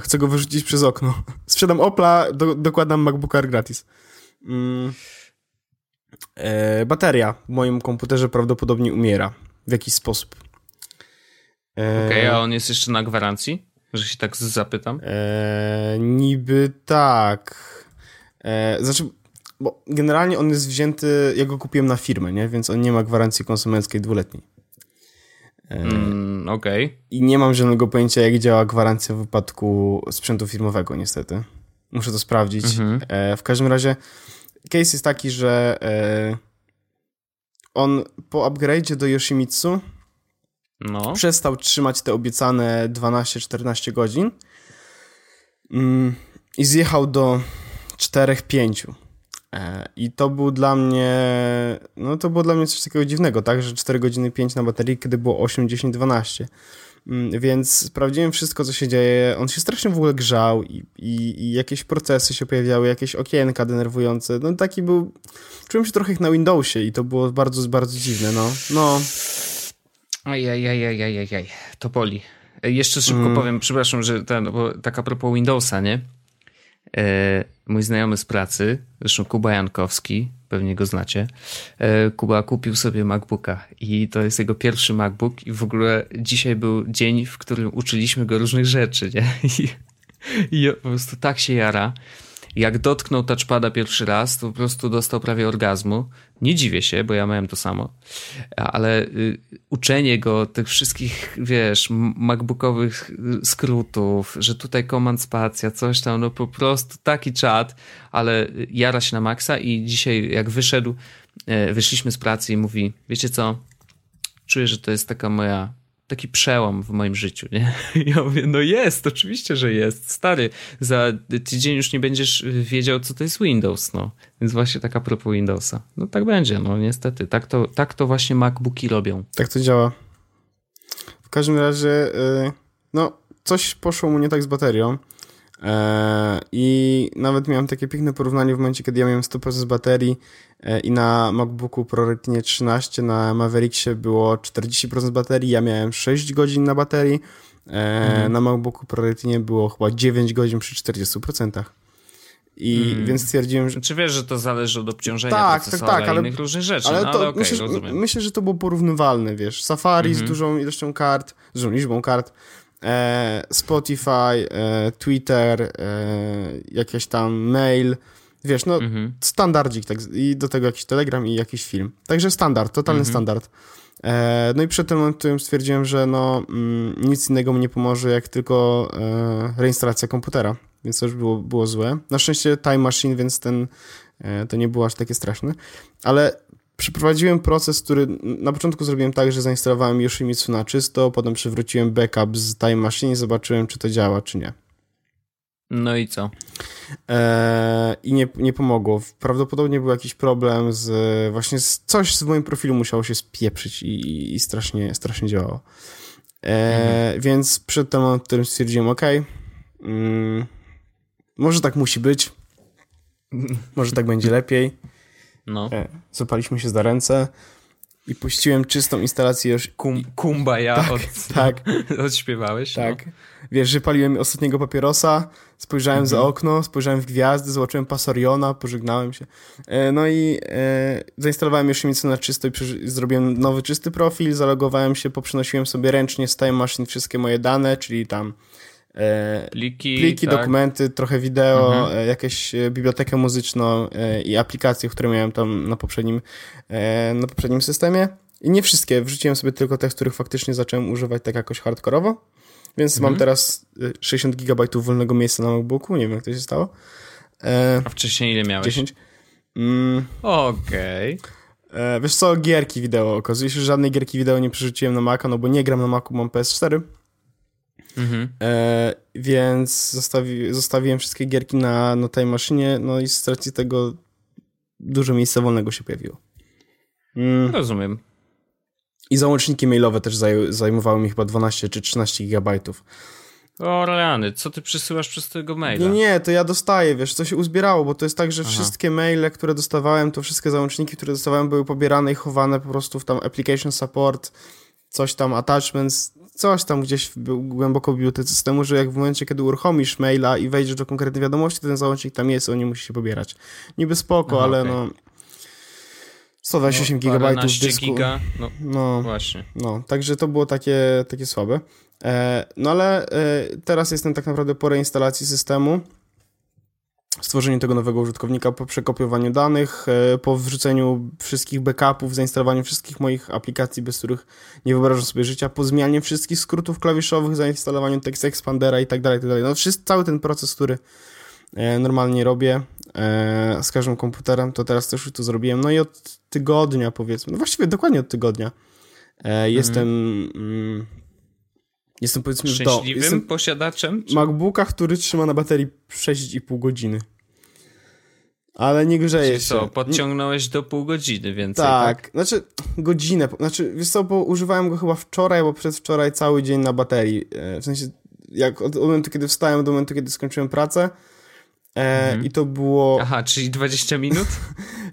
Chcę go wyrzucić przez okno. Sprzedam Opla, dokładam MacBooka gratis. Bateria w moim komputerze prawdopodobnie umiera w jakiś sposób. Okej, a on jest jeszcze na gwarancji? Że się tak zapytam? Niby tak. Znaczy, bo generalnie on jest wzięty, ja go kupiłem na firmę, nie? Więc on nie ma gwarancji konsumenckiej 2-letniej. Okej. I nie mam żadnego pojęcia, jak działa gwarancja w wypadku sprzętu firmowego, niestety. Muszę to sprawdzić. W każdym razie case jest taki, że on po upgrade'zie do Yoshimitsu przestał trzymać te obiecane 12-14 godzin i zjechał do 4-5. I to był dla mnie coś takiego dziwnego, tak, że 4 godziny 5 na baterii, kiedy było 8-10-12. Więc sprawdziłem wszystko, co się dzieje. On się strasznie w ogóle grzał i jakieś procesy się pojawiały, jakieś okienka denerwujące. No taki był, czułem się trochę jak na Windowsie i to było bardzo, bardzo dziwne, Ajajajajajajaj, to boli. Jeszcze szybko powiem, przepraszam, że tak a propos Windowsa, nie? Mój znajomy z pracy, zresztą Kuba Jankowski, pewnie go znacie, Kuba kupił sobie MacBooka i to jest jego pierwszy MacBook i w ogóle dzisiaj był dzień, w którym uczyliśmy go różnych rzeczy, nie? I po prostu tak się jara. Jak dotknął touchpada pierwszy raz, to po prostu dostał prawie orgazmu. Nie dziwię się, bo ja miałem to samo. Ale uczenie go tych wszystkich, wiesz, macbookowych skrótów, że tutaj command spacja, coś tam, no po prostu taki czad, ale jara się na maksa. I dzisiaj jak wyszedł, wyszliśmy z pracy i mówi, wiecie co, czuję, że to jest taki przełom w moim życiu, nie? Ja mówię, no jest, oczywiście, że jest, stary, za tydzień już nie będziesz wiedział, co to jest Windows, no. Więc właśnie tak a propos Windowsa. No tak będzie, no niestety, tak to właśnie MacBooki robią. Tak to działa. W każdym razie, no, coś poszło mu nie tak z baterią i nawet miałem takie piękne porównanie w momencie, kiedy ja miałem 100% baterii i na MacBooku Pro Retinie 13, na Mavericksie było 40% baterii, ja miałem 6 godzin na baterii, na MacBooku Pro Retinie było chyba 9 godzin przy 40%. I więc stwierdziłem, że... Czy wiesz, że to zależy od obciążenia procesora i ale, innych różnych rzeczy, ale, no, to, ale okej, myślę, że to było porównywalne, wiesz, Safari z dużą ilością kart, z dużą liczbą kart, Spotify, Twitter, jakieś tam mail, wiesz, no standardzik, tak, i do tego jakiś Telegram i jakiś film, także standard, totalny standard. No i przed tym momentem stwierdziłem, że no nic innego mi nie pomoże, jak tylko rejestracja komputera, więc to już było złe. Na szczęście Time Machine, więc to nie było aż takie straszne, ale przeprowadziłem proces, który na początku zrobiłem tak, że zainstalowałem Yoshimitsu na czysto, potem przywróciłem backup z Time Machine i zobaczyłem, czy to działa, czy nie. No i co? I nie pomogło. Prawdopodobnie był jakiś problem coś z moim profilu musiało się spieprzyć i strasznie, strasznie działało. Więc przed tym momentem stwierdziłem, może tak musi być, może tak będzie lepiej. No. Złapaliśmy się za ręce i puściłem czystą instalację już. Kumbaya odśpiewałeś. Tak. No. Wiesz, że paliłem ostatniego papierosa, spojrzałem za okno, spojrzałem w gwiazdy, zobaczyłem Pasoriona, pożegnałem się. No i zainstalowałem już nic na czysto i zrobiłem nowy czysty profil, zalogowałem się, poprzenosiłem sobie ręcznie z Time Machine wszystkie moje dane, czyli tam pliki, tak, dokumenty, trochę wideo, jakieś bibliotekę muzyczną i aplikacje, które miałem tam na poprzednim systemie. I nie wszystkie, wrzuciłem sobie tylko te, których faktycznie zacząłem używać tak jakoś hardkorowo, więc mam teraz 60 GB wolnego miejsca na MacBooku, nie wiem jak to się stało. A wcześniej ile miałeś? 10. Okej. Wiesz co, gierki wideo, okazuje się, że żadnej gierki wideo nie przerzuciłem na Maca, no bo nie gram na Macu, mam PS4. Więc zostawiłem wszystkie gierki na tej maszynie, no i z racji tego dużo miejsca wolnego się pojawiło. Rozumiem. I załączniki mailowe też zajmowały mi chyba 12 czy 13 gigabajtów. O rany, co ty przesyłasz przez tego maila? Nie, to ja dostaję, wiesz, to się uzbierało, bo to jest tak, że wszystkie maile, które dostawałem, to wszystkie załączniki, które dostawałem, były pobierane i chowane po prostu w tam application support, coś tam attachments, coś tam gdzieś głęboko w bibliotece systemu, że jak w momencie, kiedy uruchomisz maila i wejdziesz do konkretnej wiadomości, to ten załącznik tam jest, on nie musi się pobierać. Niby spoko, ale no... 128 GB dysku. Giga. No właśnie. No, także to było takie słabe. No ale teraz jestem tak naprawdę po reinstalacji systemu, stworzeniu tego nowego użytkownika, po przekopiowaniu danych, po wrzuceniu wszystkich backupów, zainstalowaniu wszystkich moich aplikacji, bez których nie wyobrażam sobie życia, po zmianie wszystkich skrótów klawiszowych, zainstalowaniu tekst expandera i tak dalej, i tak dalej. No cały ten proces, który normalnie robię z każdym komputerem, to teraz też już to zrobiłem. No i od tygodnia powiedzmy, no właściwie dokładnie od tygodnia jestem powiedzmy szczęśliwym posiadaczem MacBooka, który trzyma na baterii 6,5 godziny. Ale nie grzeje się. Co, podciągnąłeś do pół godziny więcej, tak? Znaczy godzinę, wiesz co, bo używałem go chyba wczoraj, bo przedwczoraj cały dzień na baterii. W sensie, jak od momentu, kiedy wstałem do momentu, kiedy skończyłem pracę i to było... Aha, czyli 20 minut?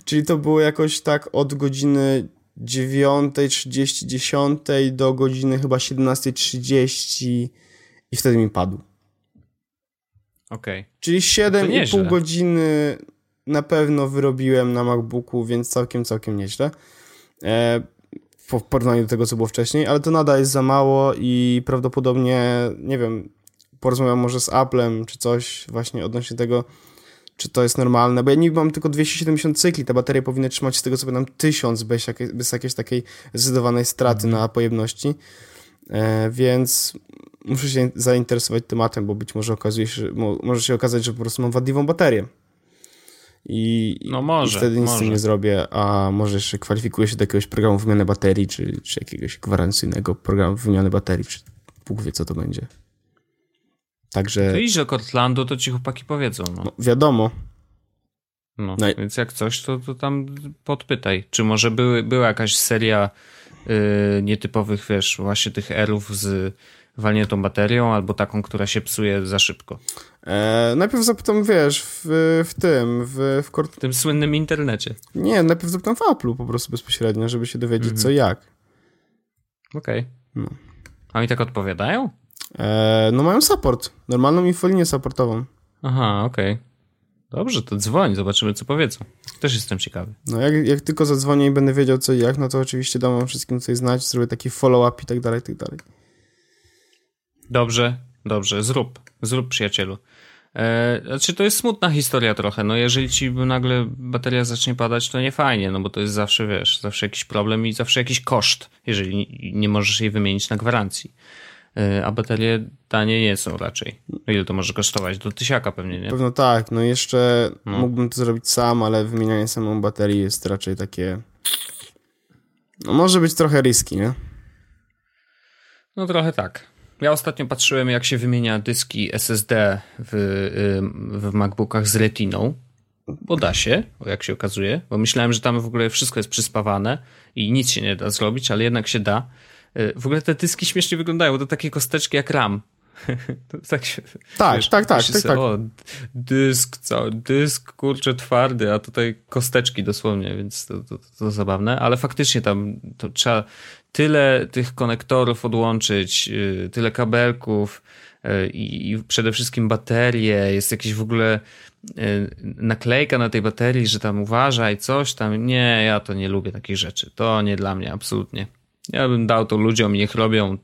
Czyli to było jakoś tak od godziny 9:30 do godziny chyba 17:30 i wtedy mi padł. Okej. Czyli 7,5 godziny na pewno wyrobiłem na MacBooku, więc całkiem nieźle. W porównaniu do tego, co było wcześniej, ale to nadal jest za mało i prawdopodobnie, nie wiem, porozmawiam może z Applem czy coś właśnie odnośnie tego, Czy to jest normalne? Bo ja niby mam tylko 270 cykli, ta bateria powinna trzymać, z tego co pamiętam, 1000 bez jakiejś takiej zdecydowanej straty na pojemności, więc muszę się zainteresować tematem, bo być może okazuje się, może się okazać, że po prostu mam wadliwą baterię. I wtedy nic z tym nie zrobię, a może jeszcze kwalifikuję się do jakiegoś programu wymiany baterii, czy jakiegoś gwarancyjnego programu wymiany baterii, czy Bóg wie co to będzie. Także... To idź do Cortlandu, to ci chłopaki powiedzą. No, wiadomo. No, więc jak coś, to tam podpytaj. Czy może była jakaś seria nietypowych, wiesz, właśnie tych erów z walniętą baterią, albo taką, która się psuje za szybko? Najpierw zapytam, wiesz, w tym słynnym internecie. Nie, najpierw zapytam w Apple'u po prostu bezpośrednio, żeby się dowiedzieć co jak. Okej. No. A oni tak odpowiadają? No mają support, normalną infolinię supportową. Aha, okej. Dobrze, to dzwoń, zobaczymy co powiedzą. Też jestem ciekawy. No jak tylko zadzwonię i będę wiedział co i jak, no to oczywiście dam wam wszystkim coś znać, zrobię taki follow-up i tak dalej, i tak dalej. Dobrze, zrób przyjacielu. Znaczy to jest smutna historia trochę, no jeżeli ci nagle bateria zacznie padać, to nie fajnie, no bo to jest zawsze, wiesz, zawsze jakiś problem i zawsze jakiś koszt, jeżeli nie możesz jej wymienić na gwarancji. A baterie tanie nie są raczej. Ile to może kosztować? Do 1000 pewnie, nie? Pewno tak, no jeszcze mógłbym to zrobić sam, ale wymienianie samą baterii jest raczej takie... No może być trochę risky, nie? No trochę tak. Ja ostatnio patrzyłem jak się wymienia dyski SSD w MacBookach z Retiną. Bo da się, jak się okazuje. Bo myślałem, że tam w ogóle wszystko jest przyspawane i nic się nie da zrobić, ale jednak się da. W ogóle te dyski śmiesznie wyglądają, to takie kosteczki jak RAM. Tak. O, dysk, kurczę, twardy, a tutaj kosteczki dosłownie, więc to zabawne, ale faktycznie tam to trzeba tyle tych konektorów odłączyć, tyle kabelków i przede wszystkim baterie, jest jakieś w ogóle naklejka na tej baterii, że tam uważaj, coś tam, nie, ja to nie lubię takich rzeczy, to nie dla mnie, absolutnie. Ja bym dał to ludziom, niech robią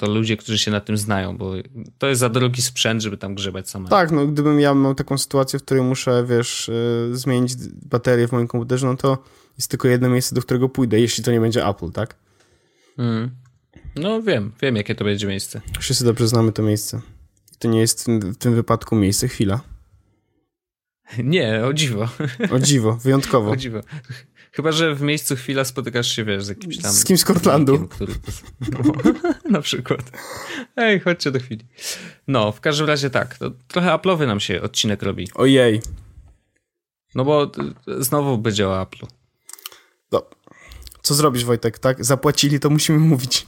to ludzie, którzy się na tym znają, bo to jest za drogi sprzęt, żeby tam grzebać samemu. Tak, no gdybym ja miał taką sytuację, w której muszę, wiesz, zmienić baterię w moim komputerze, no to jest tylko jedno miejsce, do którego pójdę, jeśli to nie będzie Apple, tak? No wiem jakie to będzie miejsce. Wszyscy dobrze znamy to miejsce. To nie jest w tym wypadku miejsce, chwila. Nie, o dziwo. O dziwo, wyjątkowo. O dziwo. Chyba, że w miejscu chwila spotykasz się, wiesz, z jakimś tam... Z kimś z Cortlandu. Na przykład. Ej, chodźcie do chwili. No, w każdym razie tak. To trochę Apple'owy nam się odcinek robi. Ojej. No bo znowu będzie o Apple'u. No. Co zrobisz, Wojtek, tak? Zapłacili, to musimy mówić.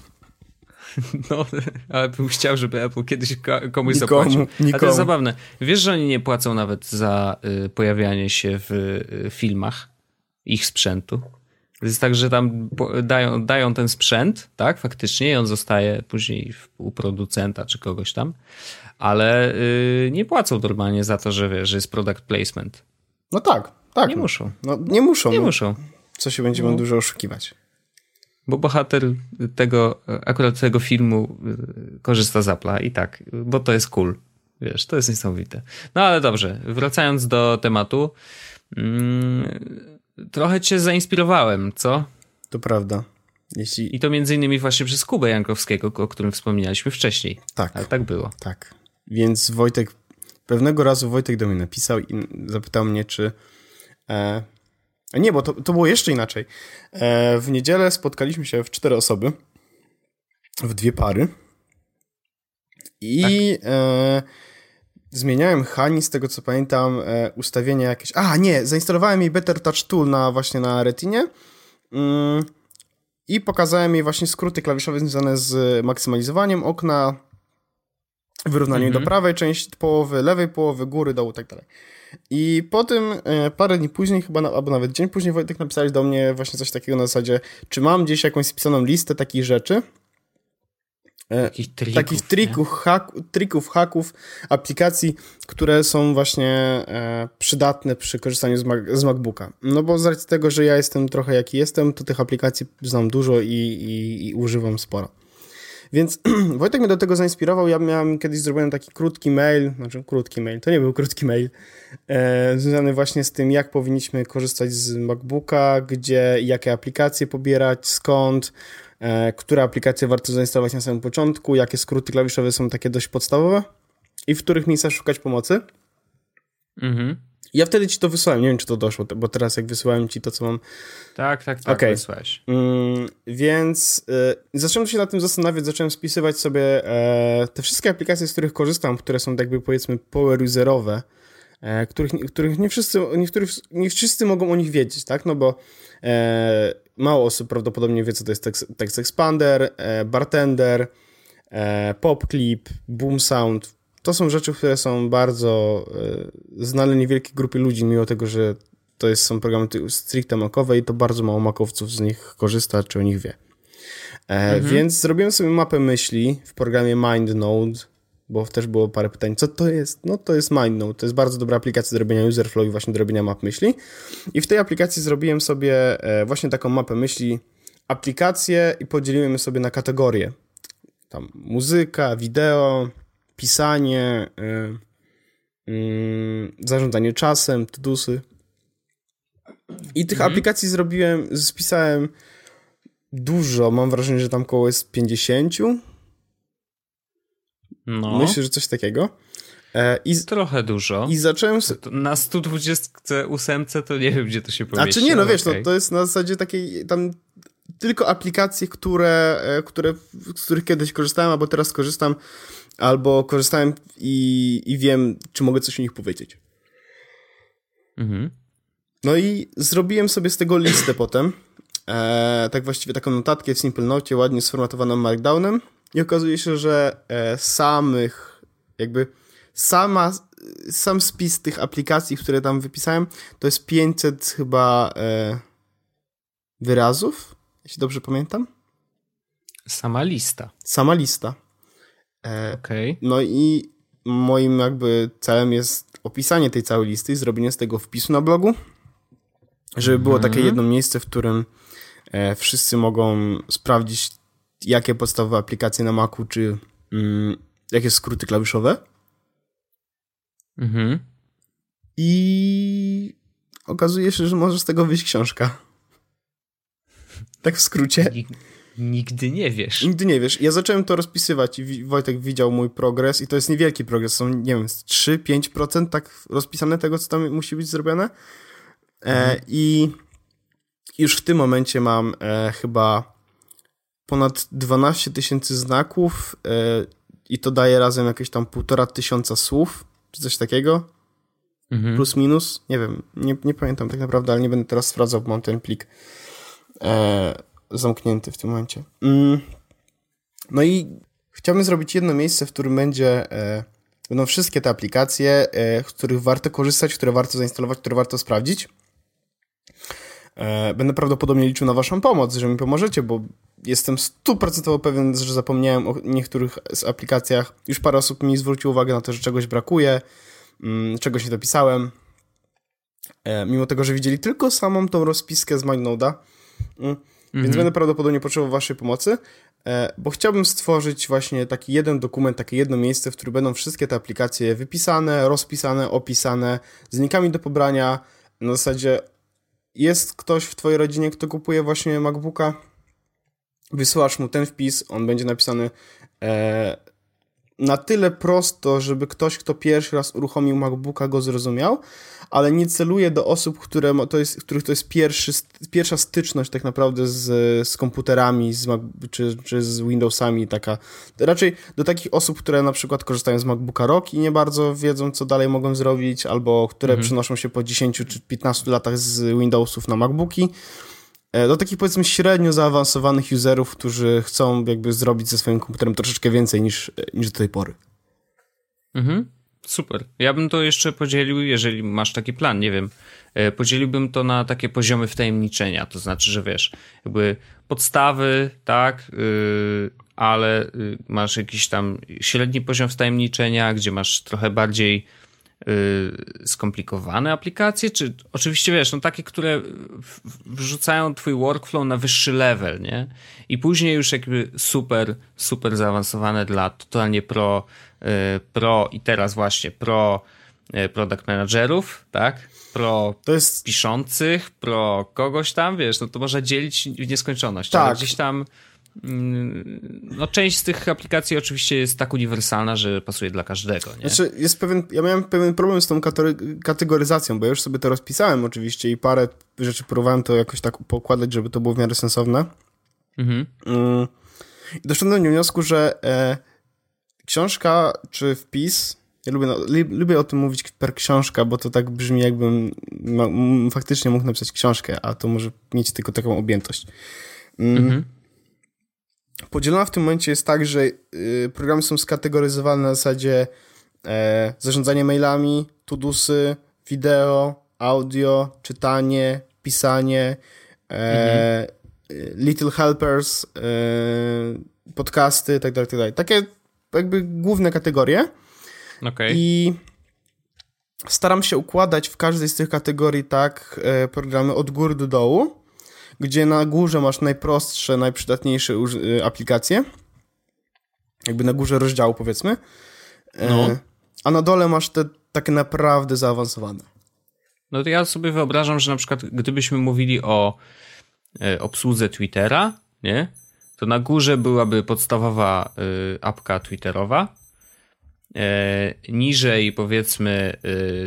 No, ale bym chciał, żeby Apple kiedyś komuś zapłacił. A to jest zabawne. Wiesz, że oni nie płacą nawet za pojawianie się w filmach ich sprzętu. Jest tak, że tam dają ten sprzęt, tak, faktycznie, i on zostaje później u producenta czy kogoś tam, ale nie płacą normalnie za to, że wiesz, że jest product placement. No tak. Nie muszą. No, nie muszą. Co się będziemy dużo oszukiwać. Bo bohater akurat tego filmu korzysta z Apple'a i tak, bo to jest cool. Wiesz, to jest niesamowite. No ale dobrze, wracając do tematu, trochę cię zainspirowałem, co? To prawda. I to między innymi właśnie przez Kubę Jankowskiego, o którym wspominaliśmy wcześniej. Tak. Ale tak było. Tak. Więc pewnego razu Wojtek do mnie napisał i zapytał mnie, czy... Nie, bo to było jeszcze inaczej. W niedzielę spotkaliśmy się w 4 osoby, w 2 pary i... Tak. Zmieniałem Hani, z tego co pamiętam, ustawienia jakieś... Zainstalowałem jej Better Touch Tool na Retinie i pokazałem jej właśnie skróty klawiszowe związane z maksymalizowaniem okna, wyrównaniem do prawej części połowy, lewej połowy, góry, dołu, tak dalej. I po tym parę dni później, chyba albo nawet dzień później, Wojtek, napisałeś do mnie właśnie coś takiego na zasadzie, czy mam gdzieś jakąś spisaną listę takich rzeczy, takich trików, haków, aplikacji, które są właśnie przydatne przy korzystaniu z MacBooka. No bo z racji tego, że ja jestem trochę jaki jestem, to tych aplikacji znam dużo i używam sporo. Więc Wojtek mnie do tego zainspirował. Ja miałem kiedyś zrobiony taki krótki mail, to nie był krótki mail, związany właśnie z tym, jak powinniśmy korzystać z MacBooka, gdzie, jakie aplikacje pobierać, skąd, które aplikacje warto zainstalować na samym początku, jakie skróty klawiszowe są takie dość podstawowe i w których miejscach szukać pomocy. Mhm. Ja wtedy ci to wysłałem, nie wiem, czy to doszło, bo teraz jak wysyłałem ci to, co mam... Tak, okay. Wysłałeś. Więc zacząłem się nad tym zastanawiać, zacząłem spisywać sobie te wszystkie aplikacje, z których korzystam, które są jakby powiedzmy power-userowe, których nie wszyscy mogą o nich wiedzieć, tak? No bo mało osób prawdopodobnie wie, co to jest Text Expander, Bartender, PopClip, Boom Sound. To są rzeczy, które są bardzo znane niewielkiej grupie ludzi, mimo tego, że to są programy stricte makowe i to bardzo mało makowców z nich korzysta, czy o nich wie. Więc zrobiłem sobie mapę myśli w programie MindNode, bo też było parę pytań, co to jest? No to jest MindNode, to jest bardzo dobra aplikacja do robienia userflow i właśnie do robienia map myśli. I w tej aplikacji zrobiłem sobie właśnie taką mapę myśli, aplikację i podzieliłem je sobie na kategorie. Tam muzyka, wideo... pisanie, zarządzanie czasem, tudusy. I tych aplikacji spisałem dużo. Mam wrażenie, że tam koło jest 50. No. Myślę, że coś takiego. Trochę dużo. I zacząłem... Na 128 to nie wiem, gdzie to się pomieści. A czy nie, no wiesz, okay. To jest na zasadzie takiej tam... Tylko aplikacje, z których kiedyś korzystałem, albo teraz korzystam, albo korzystałem i wiem, czy mogę coś o nich powiedzieć. Mhm. No i zrobiłem sobie z tego listę potem. Tak właściwie taką notatkę w Simple Note, ładnie sformatowaną Markdownem. I okazuje się, że sam spis tych aplikacji, które tam wypisałem, to jest 500 chyba wyrazów. Jeśli dobrze pamiętam? Sama lista. Okej. No i moim jakby celem jest opisanie tej całej listy i zrobienie z tego wpisu na blogu, żeby było takie jedno miejsce, w którym wszyscy mogą sprawdzić, jakie podstawowe aplikacje na Macu, czy jakie skróty klawiszowe. Mhm. I okazuje się, że może z tego wyjść książka. Tak w skrócie. Nigdy nie wiesz. Ja zacząłem to rozpisywać i Wojtek widział mój progres i to jest niewielki progres. Są, nie wiem, 3-5% tak rozpisane tego, co tam musi być zrobione. I już w tym momencie mam chyba ponad 12 000 znaków i to daje razem jakieś tam 1500 słów, czy coś takiego. Plus, minus. Nie wiem, nie pamiętam tak naprawdę, ale nie będę teraz sprawdzał, bo mam ten plik zamknięty w tym momencie. No i chciałbym zrobić jedno miejsce, w którym będą wszystkie te aplikacje, z których warto korzystać, które warto zainstalować, które warto sprawdzić. Będę prawdopodobnie liczył na waszą pomoc, że mi pomożecie, bo jestem 100% pewien, że zapomniałem o niektórych z aplikacjach. Już parę osób mi zwróciło uwagę na to, że czegoś brakuje, czegoś nie dopisałem. Mimo tego, że widzieli tylko samą tą rozpiskę z MindNode'a, więc będę prawdopodobnie potrzebował waszej pomocy, bo chciałbym stworzyć właśnie taki jeden dokument, takie jedno miejsce, w którym będą wszystkie te aplikacje wypisane, rozpisane, opisane, z linkami do pobrania. Na zasadzie jest ktoś w twojej rodzinie, kto kupuje właśnie MacBooka, wysyłasz mu ten wpis, on będzie napisany na tyle prosto, żeby ktoś, kto pierwszy raz uruchomił MacBooka, go zrozumiał, ale nie celuje do osób, których to jest pierwsza styczność tak naprawdę z komputerami czy z Windowsami. Raczej do takich osób, które na przykład korzystają z MacBooka rok i nie bardzo wiedzą, co dalej mogą zrobić, albo które przenoszą się po 10 czy 15 latach z Windowsów na MacBooki. Do takich, powiedzmy, średnio zaawansowanych userów, którzy chcą jakby zrobić ze swoim komputerem troszeczkę więcej niż do tej pory. Super. Ja bym to jeszcze podzielił, jeżeli masz taki plan, nie wiem, podzieliłbym to na takie poziomy wtajemniczenia, to znaczy, że wiesz, jakby podstawy, tak, ale masz jakiś tam średni poziom wtajemniczenia, gdzie masz trochę bardziej skomplikowane aplikacje, czy oczywiście wiesz, no takie, które wrzucają twój workflow na wyższy level, nie? I później już jakby super zaawansowane dla totalnie pro i teraz właśnie pro product managerów, tak? Pro to jest... piszących, pro kogoś tam, wiesz, no to można dzielić w nieskończoność. Tak. Ale gdzieś tam no część z tych aplikacji oczywiście jest tak uniwersalna, że pasuje dla każdego, nie? Znaczy jest pewien, ja miałem pewien problem z tą kategoryzacją, bo ja już sobie to rozpisałem oczywiście i parę rzeczy próbowałem to jakoś tak poukładać, żeby to było w miarę sensowne. Mhm. I doszedłem do wniosku, że książka czy wpis, ja lubię o tym mówić per książka, bo to tak brzmi jakbym faktycznie mógł napisać książkę, a to może mieć tylko taką objętość. Mhm. Podzielona w tym momencie jest tak, że programy są skategoryzowane na zasadzie zarządzanie mailami, to-dosy, wideo, audio, czytanie, pisanie, little helpers, podcasty, tak dalej. Takie jakby główne kategorie. Okay. I staram się układać w każdej z tych kategorii tak programy od góry do dołu, gdzie na górze masz najprostsze, najprzydatniejsze aplikacje. Jakby na górze rozdziału, powiedzmy. No. A na dole masz te takie naprawdę zaawansowane. No to ja sobie wyobrażam, że na przykład gdybyśmy mówili o obsłudze Twittera, nie? To na górze byłaby podstawowa apka twitterowa. Niżej powiedzmy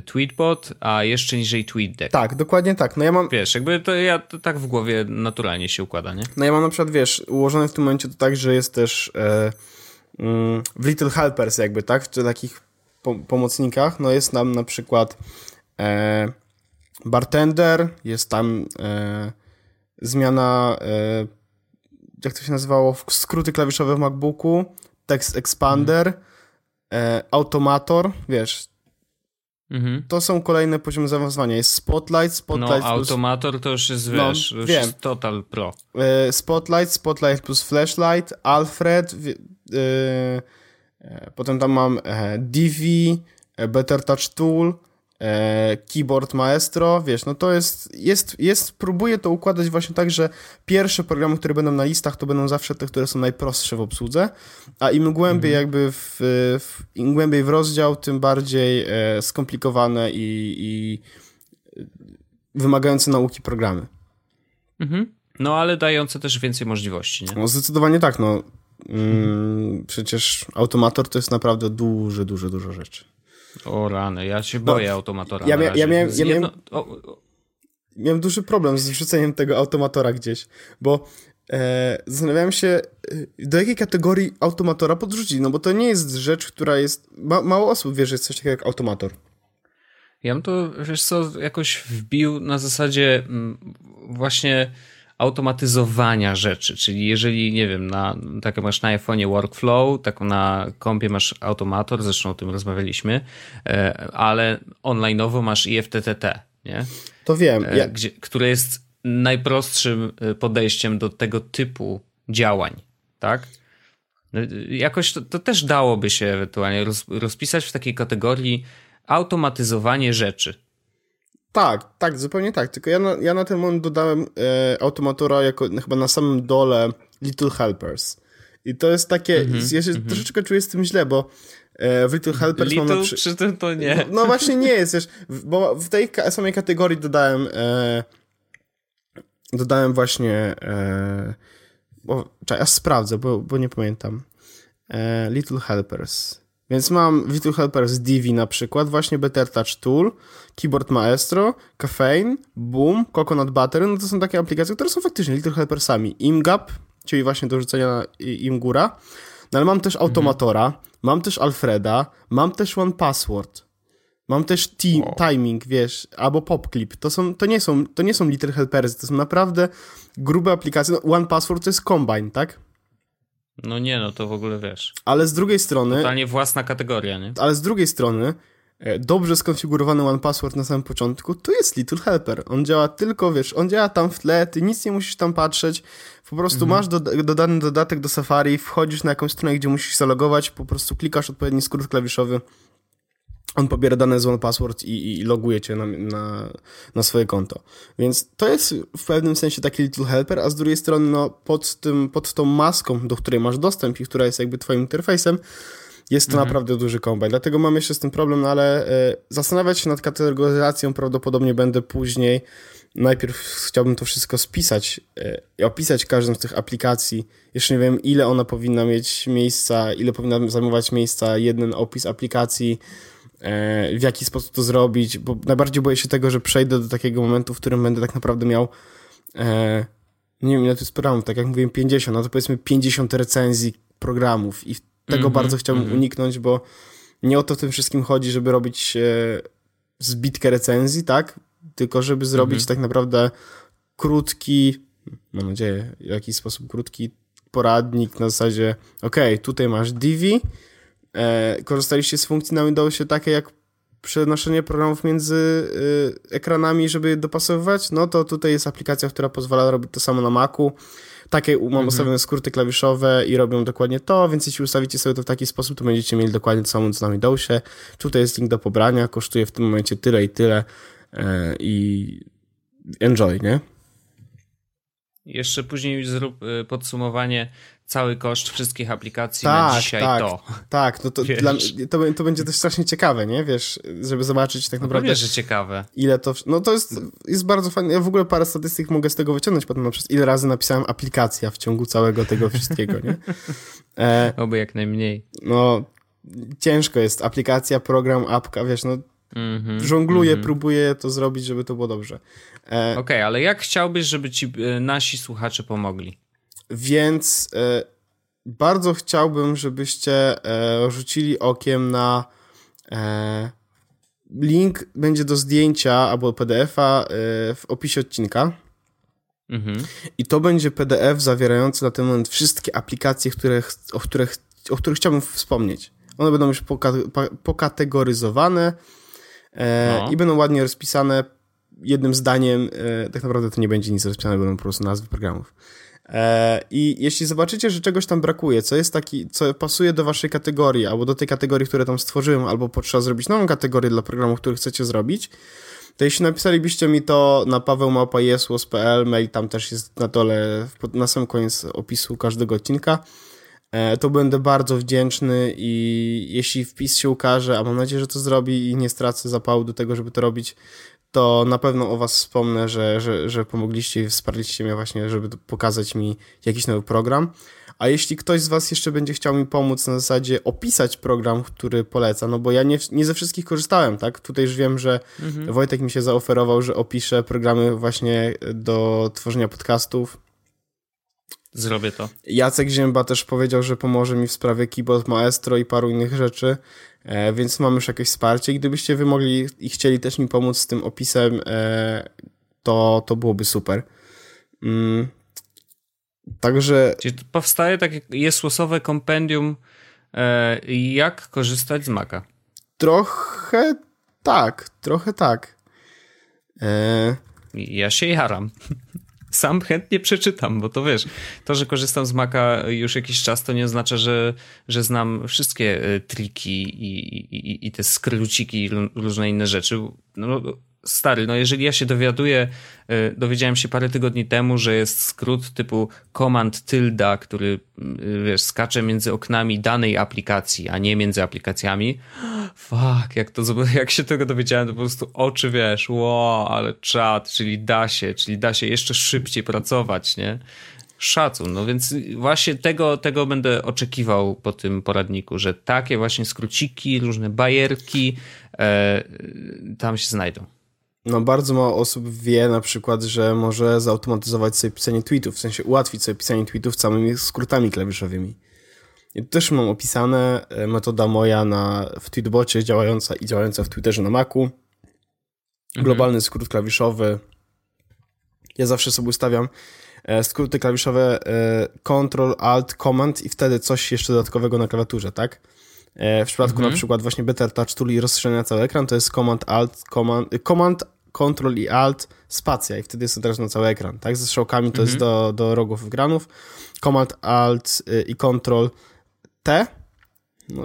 Tweetbot, a jeszcze niżej TweetDeck. Tak, dokładnie tak. No ja mam... Wiesz, jakby to ja to tak w głowie naturalnie się układa, nie? No ja mam na przykład, wiesz, ułożone w tym momencie to tak, że jest też w Little Helpers jakby, tak? W takich pomocnikach, no jest tam na przykład Bartender, jest tam zmiana jak to się nazywało? Skróty klawiszowe w MacBooku, Text Expander, Automator, wiesz, to są kolejne poziomy zaawansowania. Jest Spotlight. No, Automator plus... to już jest, wiesz, no, już jest Total Pro. Spotlight plus Flashlight, Alfred, potem tam mam DV, Better Touch Tool, Keyboard Maestro, wiesz, no to jest, próbuję to układać właśnie tak, że pierwsze programy, które będą na listach, to będą zawsze te, które są najprostsze w obsłudze, a im głębiej jakby im głębiej w rozdział, tym bardziej skomplikowane i wymagające nauki programy. Mhm. No ale dające też więcej możliwości, nie? No zdecydowanie tak, no przecież Automator to jest naprawdę dużo rzeczy. O rany, ja się boję Automatora. Miałem duży problem z wrzuceniem tego Automatora gdzieś, bo zastanawiałem się, do jakiej kategorii Automatora podrzucić, no bo to nie jest rzecz, która jest... Mało osób wie, że jest coś takiego jak Automator. Ja bym to, wiesz co, jakoś wbił na zasadzie właśnie automatyzowania rzeczy, czyli jeżeli, nie wiem, tak masz na iPhone'ie workflow, tak na kompie masz automator, zresztą o tym rozmawialiśmy, ale online'owo masz IFTTT, nie? To wiem. Które jest najprostszym podejściem do tego typu działań, tak? Jakoś to też dałoby się ewentualnie rozpisać w takiej kategorii automatyzowanie rzeczy. Tak, zupełnie tak, tylko ja na ten moment dodałem Automatora jako chyba na samym dole Little Helpers. I to jest takie, ja się troszeczkę czuję z tym źle, bo w Little Helpers przy tym to nie. No właśnie nie jest, wiesz, bo w tej samej kategorii dodałem właśnie, ja sprawdzę, bo nie pamiętam, Little Helpers. Więc mam Little Helpers Divi na przykład, właśnie Better Touch Tool, Keyboard Maestro, Caffeine, Boom, Coconut Butter, no to są takie aplikacje, które są faktycznie Little Helpersami. Imgap, czyli właśnie do rzucenia im góra, no ale mam też Automatora, mam też Alfreda, mam też One Password, mam też Timing, wiesz, albo PopClip. To nie są Little Helpersy, to są naprawdę grube aplikacje. No, One Password to jest Combine, tak? No nie, no to w ogóle wiesz. Ale z drugiej strony... Totalnie własna kategoria, nie? Ale z drugiej strony dobrze skonfigurowany One Password na samym początku to jest Little Helper. On działa tylko, wiesz, on działa tam w tle, ty nic nie musisz tam patrzeć, po prostu masz dodany dodatek do Safari, wchodzisz na jakąś stronę, gdzie musisz zalogować, po prostu klikasz odpowiedni skrót klawiszowy on pobiera dane z One Password i loguje cię na swoje konto. Więc to jest w pewnym sensie taki little helper, a z drugiej strony no, pod tą maską, do której masz dostęp i która jest jakby twoim interfejsem, jest to naprawdę duży kombajn. Dlatego mam jeszcze z tym problem, no, ale zastanawiać się nad kategoryzacją prawdopodobnie będę później. Najpierw chciałbym to wszystko spisać i opisać każdą z tych aplikacji. Jeszcze nie wiem, ile ona powinna mieć miejsca, ile powinna zajmować miejsca jeden opis aplikacji, w jaki sposób to zrobić, bo najbardziej boję się tego, że przejdę do takiego momentu, w którym będę tak naprawdę miał, nie wiem, ile tu programów, tak jak mówiłem, 50, no to powiedzmy 50 recenzji programów i tego bardzo chciałbym uniknąć, bo nie o to w tym wszystkim chodzi, żeby robić zbitkę recenzji, tak? Tylko żeby zrobić tak naprawdę krótki, mam nadzieję, w jakiś sposób krótki poradnik na zasadzie, okej, tutaj masz Divi, korzystaliście z funkcji na Windowsie takie jak przenoszenie programów między ekranami, żeby je dopasowywać, no to tutaj jest aplikacja, która pozwala robić to samo na Macu. Takie mam ustawione skróty klawiszowe i robią dokładnie to, więc jeśli ustawicie sobie to w taki sposób, to będziecie mieli dokładnie to samo co na Windowsie. Tutaj jest link do pobrania, kosztuje w tym momencie tyle i tyle i enjoy, nie? Jeszcze później zrób podsumowanie cały koszt wszystkich aplikacji na dzisiaj to. Tak, no to będzie też strasznie ciekawe, nie? Wiesz, żeby zobaczyć tak naprawdę... Wiesz, że ciekawe. Ile to... No to jest bardzo fajne. Ja w ogóle parę statystyk mogę z tego wyciągnąć potem, przez ile razy napisałem aplikacja w ciągu całego tego wszystkiego, nie? Oby jak najmniej. No, ciężko jest. Aplikacja, program, apka, wiesz, no żongluję, próbuję to zrobić, żeby to było dobrze. Okej, ale jak chciałbyś, żeby ci nasi słuchacze pomogli? Więc bardzo chciałbym, żebyście rzucili okiem na link będzie do zdjęcia albo PDF-a w opisie odcinka. I to będzie PDF zawierający na ten moment wszystkie aplikacje, o których chciałbym wspomnieć. One będą już pokategoryzowane i będą ładnie rozpisane jednym zdaniem. Tak naprawdę to nie będzie nic rozpisane, będą po prostu nazwy programów. I jeśli zobaczycie, że czegoś tam brakuje, co pasuje do waszej kategorii, albo do tej kategorii, które tam stworzyłem, albo potrzeba zrobić nową kategorię dla programów, który chcecie zrobić, to jeśli napisalibyście mi to na paweł@yeswas.pl, mail tam też jest na dole, na sam koniec opisu każdego odcinka, to będę bardzo wdzięczny i jeśli wpis się ukaże, a mam nadzieję, że to zrobi i nie stracę zapału do tego, żeby to robić, to na pewno o was wspomnę, że pomogliście i wsparliście mnie właśnie, żeby pokazać mi jakiś nowy program. A jeśli ktoś z was jeszcze będzie chciał mi pomóc na zasadzie opisać program, który poleca, no bo ja nie ze wszystkich korzystałem, tak? Tutaj już wiem, że Wojtek mi się zaoferował, że opiszę programy właśnie do tworzenia podcastów. Zrobię to. Jacek Zięba też powiedział, że pomoże mi w sprawie Keyboard Maestro i paru innych rzeczy, więc mam już jakieś wsparcie. Gdybyście wy mogli i chcieli też mi pomóc z tym opisem, to byłoby super. Także... Czyli powstaje takie jesłosowe kompendium, jak korzystać z Maca. Trochę tak. Ja się jaram. Sam chętnie przeczytam, bo to wiesz, to, że korzystam z Maca już jakiś czas, to nie oznacza, że znam wszystkie triki i te skróciki i różne inne rzeczy. No, stary, no jeżeli ja się dowiedziałem się parę tygodni temu, że jest skrót typu command-tilda, który wiesz, skacze między oknami danej aplikacji, a nie między aplikacjami. Fuck, jak się tego dowiedziałem, to po prostu oczy, wiesz, ale czad, czyli da się jeszcze szybciej pracować, nie? Szacun, no więc właśnie tego będę oczekiwał po tym poradniku, że takie właśnie skróciki, różne bajerki tam się znajdą. No bardzo mało osób wie na przykład, że może zautomatyzować sobie pisanie tweetów, w sensie ułatwić sobie pisanie tweetów samymi skrótami klawiszowymi. Ja też mam opisane, metoda moja w tweetbocie działająca w Twitterze na Macu. Globalny skrót klawiszowy. Ja zawsze sobie ustawiam skróty klawiszowe Ctrl, Alt, Command i wtedy coś jeszcze dodatkowego na klawiaturze, tak? W przypadku na przykład właśnie Better Touch Tool i rozszerzenia cały ekran, to jest Command, Ctrl i Alt, spacja i wtedy jest od razu na cały ekran, tak? Ze strzałkami to jest do rogów i granów. Command, Alt i Ctrl T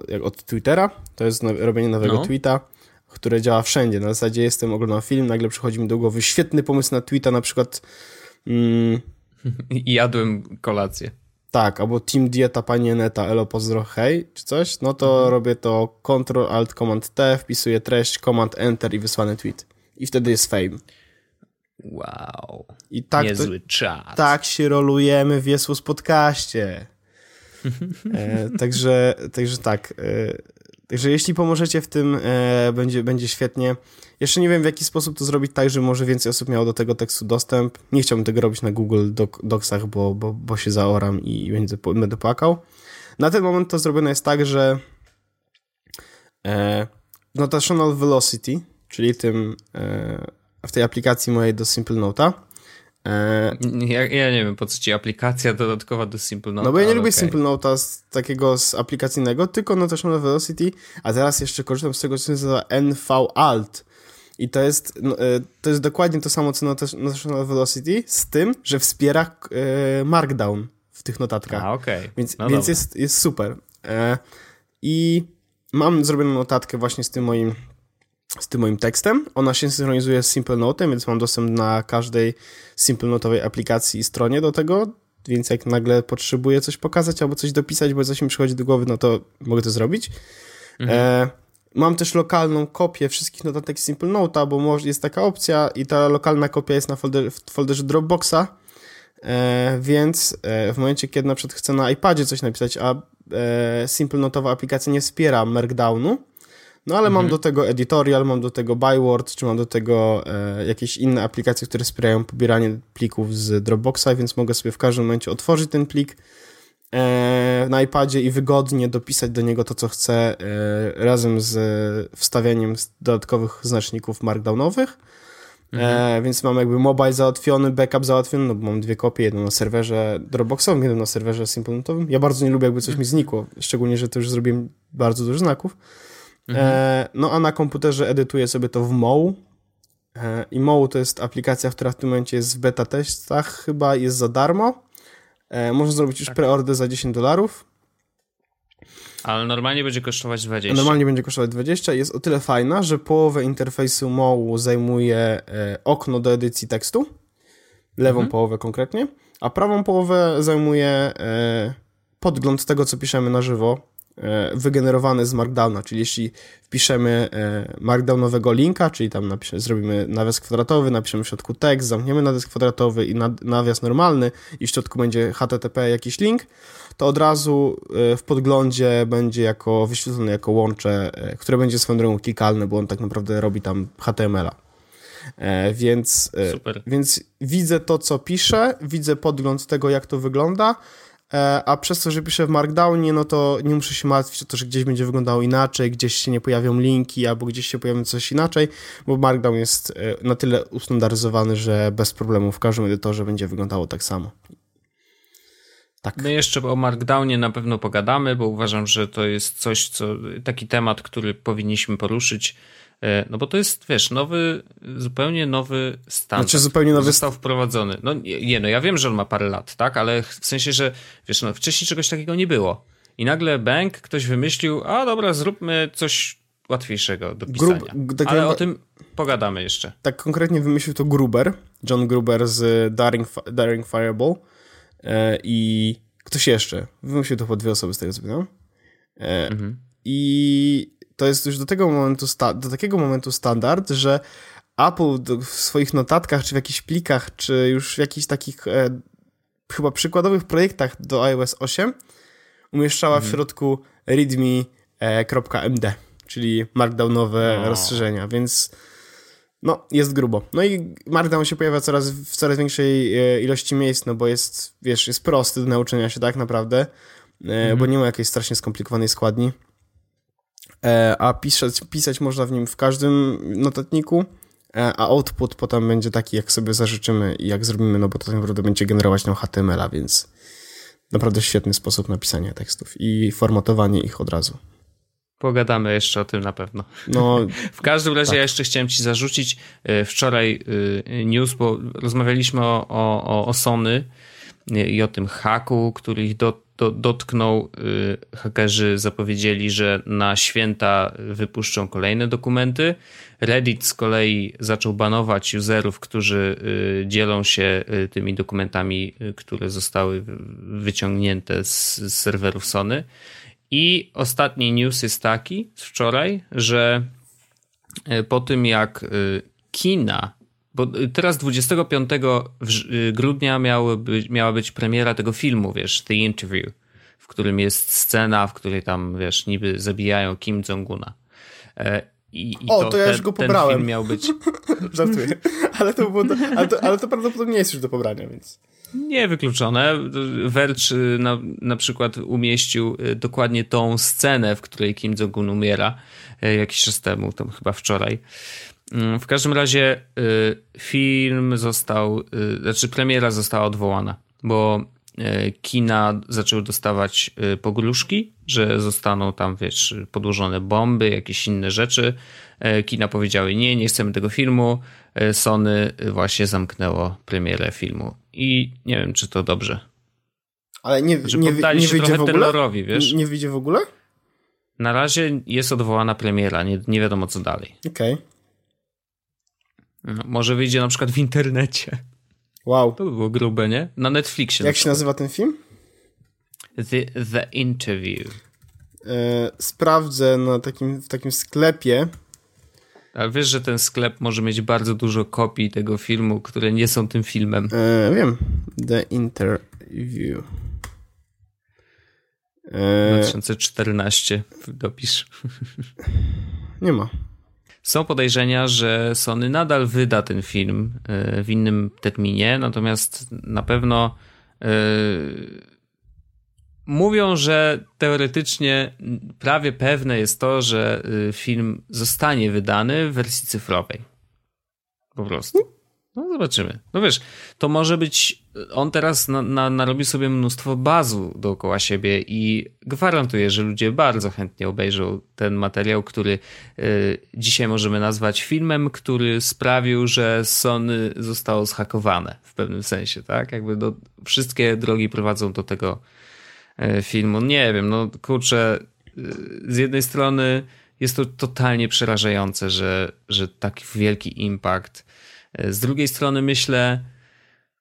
jak od Twittera, to jest robienie nowego tweeta, które działa wszędzie. Na zasadzie jestem, oglądam film, nagle przychodzi mi do głowy świetny pomysł na tweeta, na przykład... I jadłem kolację. Tak, albo Team Dieta, Pani Eneta, elo, pozdro, hej, czy coś, no to robię to Ctrl-Alt-Command-T, wpisuję treść, Command-Enter i wysłany tweet. I wtedy jest fame. Wow, i tak niezły czas. Tak się rolujemy w Yes Was Podcaście. Także tak. Także jeśli pomożecie w tym, będzie świetnie. Jeszcze nie wiem, w jaki sposób to zrobić tak, żeby może więcej osób miało do tego tekstu dostęp. Nie chciałbym tego robić na Google Docsach, bo się zaoram i będę płakał. Na ten moment to zrobione jest tak, że Notational Velocity, czyli w tej aplikacji mojej do Simple Note'a. Ja nie wiem, po co ci aplikacja dodatkowa do Simple Note'a. No bo ja nie lubię Simple Note'a z aplikacyjnego, tylko Notational Velocity, a teraz jeszcze korzystam z tego, co się nazywa NV-Alt. I to jest dokładnie to samo, co Notational Velocity, z tym, że wspiera Markdown w tych notatkach. Więc jest super. I mam zrobioną notatkę właśnie z tym moim tekstem. Ona się synchronizuje z Simple Note'em, więc mam dostęp na każdej Simple Note'owej aplikacji i stronie do tego, więc jak nagle potrzebuję coś pokazać albo coś dopisać, bo coś mi przychodzi do głowy, no to mogę to zrobić. Mam też lokalną kopię wszystkich notatek Simple Note'a, bo jest taka opcja i ta lokalna kopia jest w folderze Dropboxa, więc w momencie, kiedy na przykład chcę na iPadzie coś napisać, a Simple Note'owa aplikacja nie wspiera Markdownu, no ale mam do tego editorial, mam do tego byword, czy mam do tego jakieś inne aplikacje, które wspierają pobieranie plików z Dropboxa, więc mogę sobie w każdym momencie otworzyć ten plik na iPadzie i wygodnie dopisać do niego to, co chcę, razem z wstawianiem dodatkowych znaczników markdownowych. Więc mam jakby mobile załatwiony, backup załatwiony, no bo mam dwie kopie, jedną na serwerze Dropboxowym, jedną na serwerze SimpleNote'owym. Ja bardzo nie lubię, jakby coś mi znikło, szczególnie, że to już zrobiłem bardzo dużo znaków. No a na komputerze edytuję sobie to w MOU i MOU to jest aplikacja, która w tym momencie jest w beta testach, chyba jest za darmo, można zrobić już preorder za $10, ale normalnie będzie kosztować 20. Normalnie będzie kosztować 20. Jest o tyle fajna, że połowę interfejsu MOU zajmuje okno do edycji tekstu, lewą połowę konkretnie, a prawą połowę zajmuje podgląd tego, co piszemy na żywo, wygenerowane z Markdowna, czyli jeśli wpiszemy Markdownowego linka, czyli tam zrobimy nawias kwadratowy, napiszemy w środku tekst, zamkniemy nawias kwadratowy i nawias normalny i w środku będzie HTTP jakiś link, to od razu w podglądzie będzie wyświetlone jako łącze, które będzie swoją drogą klikalne, bo on tak naprawdę robi tam HTML-a. Więc widzę to, co piszę, widzę podgląd tego, jak to wygląda, a przez to, że piszę w Markdownie, no to nie muszę się martwić o to, że gdzieś będzie wyglądało inaczej, gdzieś się nie pojawią linki albo gdzieś się pojawi coś inaczej, bo Markdown jest na tyle ustandaryzowany, że bez problemu w każdym edytorze będzie wyglądało tak samo. Tak. No jeszcze o Markdownie na pewno pogadamy, bo uważam, że to jest taki temat, który powinniśmy poruszyć, no bo to jest, wiesz, zupełnie nowy standard. Znaczy zupełnie nowy... Został wprowadzony. No ja wiem, że on ma parę lat, tak? Ale w sensie, że wiesz, wcześniej czegoś takiego nie było. I nagle ktoś wymyślił, a dobra, zróbmy coś łatwiejszego do pisania. Ale o tym pogadamy jeszcze. Tak konkretnie wymyślił to John Gruber z Daring Fireball i ktoś jeszcze. Wymyślił to po dwie osoby, z tego co pamiętam. I... to jest już do takiego momentu standard, że Apple w swoich notatkach, czy w jakichś plikach, czy już w jakichś takich chyba przykładowych projektach do iOS 8 umieszczała w środku readme.md, czyli markdownowe rozszerzenia, więc no, jest grubo. No i Markdown się pojawia w coraz większej ilości miejsc, no bo jest, wiesz, jest prosty do nauczenia się tak naprawdę, bo nie ma jakiejś strasznie skomplikowanej składni. A pisać można w nim w każdym notatniku, a output potem będzie taki, jak sobie zażyczymy i jak zrobimy, no bo to tak naprawdę będzie generować nam HTML-a, więc naprawdę świetny sposób napisania tekstów i formatowanie ich od razu. Pogadamy jeszcze o tym na pewno. No, w każdym razie ja jeszcze chciałem ci zarzucić wczoraj news, bo rozmawialiśmy o Sony i o tym haku, który ich dotknął. Hakerzy zapowiedzieli, że na święta wypuszczą kolejne dokumenty. Reddit z kolei zaczął banować userów, którzy dzielą się tymi dokumentami, które zostały wyciągnięte z serwerów Sony. I ostatni news jest taki z wczoraj, że po tym jak kina, bo teraz 25 grudnia miała być premiera tego filmu, wiesz, The Interview, w którym jest scena, w której tam, wiesz, niby zabijają Kim Jong-una. Ja już go pobrałem. Ten film miał być... Żartuję. Ale to prawdopodobnie jest już do pobrania, więc... Niewykluczone. Verge na przykład umieścił dokładnie tą scenę, w której Kim Jong-un umiera jakiś czas temu, tam chyba wczoraj. W każdym razie premiera została odwołana, bo kina zaczęły dostawać pogróżki, że zostaną tam, wiesz, podłożone bomby, jakieś inne rzeczy. Kina powiedziały nie chcemy tego filmu. Sony właśnie zamknęło premierę filmu. I nie wiem, czy to dobrze. Ale nie wyjdzie w ogóle? Wiesz? Nie wyjdzie w ogóle? Na razie jest odwołana premiera, nie wiadomo co dalej. Okej. No, może wyjdzie na przykład w internecie. Wow. To by było grube, nie? Na Netflixie. Jak się nazywa ten film? The Interview. Sprawdzę w takim sklepie. A wiesz, że ten sklep może mieć bardzo dużo kopii tego filmu, które nie są tym filmem. Wiem. The Interview. 2014 dopisz. Nie ma. Są podejrzenia, że Sony nadal wyda ten film w innym terminie, natomiast na pewno mówią, że teoretycznie prawie pewne jest to, że film zostanie wydany w wersji cyfrowej. Po prostu. No zobaczymy. No wiesz, to może być... On teraz narobi sobie mnóstwo bazu dookoła siebie i gwarantuję, że ludzie bardzo chętnie obejrzą ten materiał, który dzisiaj możemy nazwać filmem, który sprawił, że Sony zostało zhakowane w pewnym sensie, tak? Jakby wszystkie drogi prowadzą do tego filmu. Nie wiem, no kurczę, z jednej strony jest to totalnie przerażające, że taki wielki impact. Z drugiej strony myślę,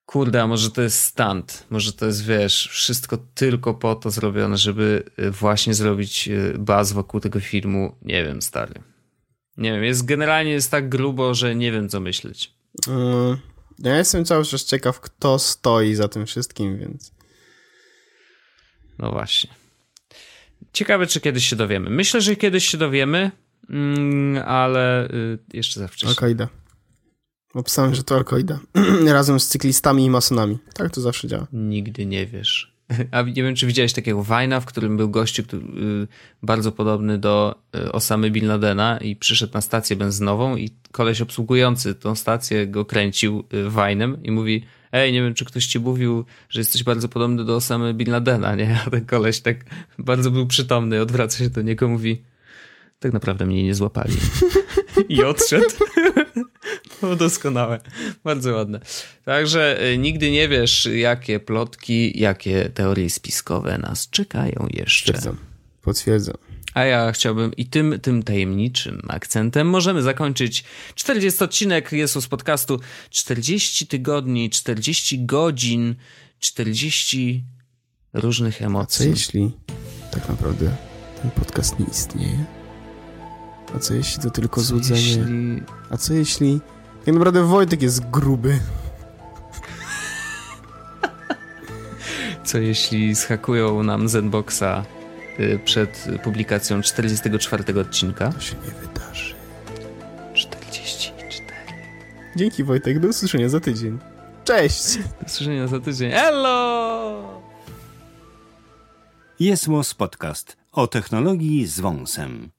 kurde, może to jest stunt, może to jest, wiesz, wszystko tylko po to zrobione, żeby właśnie zrobić baz wokół tego filmu. Nie wiem, stary. Nie wiem, generalnie jest tak grubo, że nie wiem, co myśleć. Ja jestem cały czas ciekaw, kto stoi za tym wszystkim, więc... No właśnie. Ciekawe, czy kiedyś się dowiemy. Myślę, że kiedyś się dowiemy, ale jeszcze za wcześnie. Al-Kaida. Opisałem, że to Al-Kaida. Razem z cyklistami i masonami. Tak to zawsze działa. Nigdy nie wiesz. A nie wiem, czy widziałeś takiego Vine'a, w którym był gościu bardzo podobny do Osamy Bin Ladena i przyszedł na stację benzynową i koleś obsługujący tą stację go kręcił Vine'em i mówi: ej, nie wiem, czy ktoś ci mówił, że jesteś bardzo podobny do Osamy Bin Ladena, nie? A ten koleś tak bardzo był przytomny, odwraca się do niego, mówi: tak naprawdę mnie nie złapali. I odszedł. No doskonałe. Bardzo ładne. Także nigdy nie wiesz, jakie plotki, jakie teorie spiskowe nas czekają jeszcze. Potwierdzam. A ja chciałbym i tym tajemniczym akcentem możemy zakończyć 40 odcinek Yes Was Podcastu. 40 tygodni, 40 godzin, 40 różnych emocji. A co jeśli tak naprawdę ten podcast nie istnieje? A co jeśli to tylko złudzenie? A co jeśli... Tak naprawdę Wojtek jest gruby. Co jeśli zhakują nam Zenboxa przed publikacją 44 odcinka? To się nie wydarzy. 44. Dzięki, Wojtek. Do usłyszenia za tydzień. Cześć! Do usłyszenia za tydzień. Hello! Yes Was Podcast o technologii z wąsem.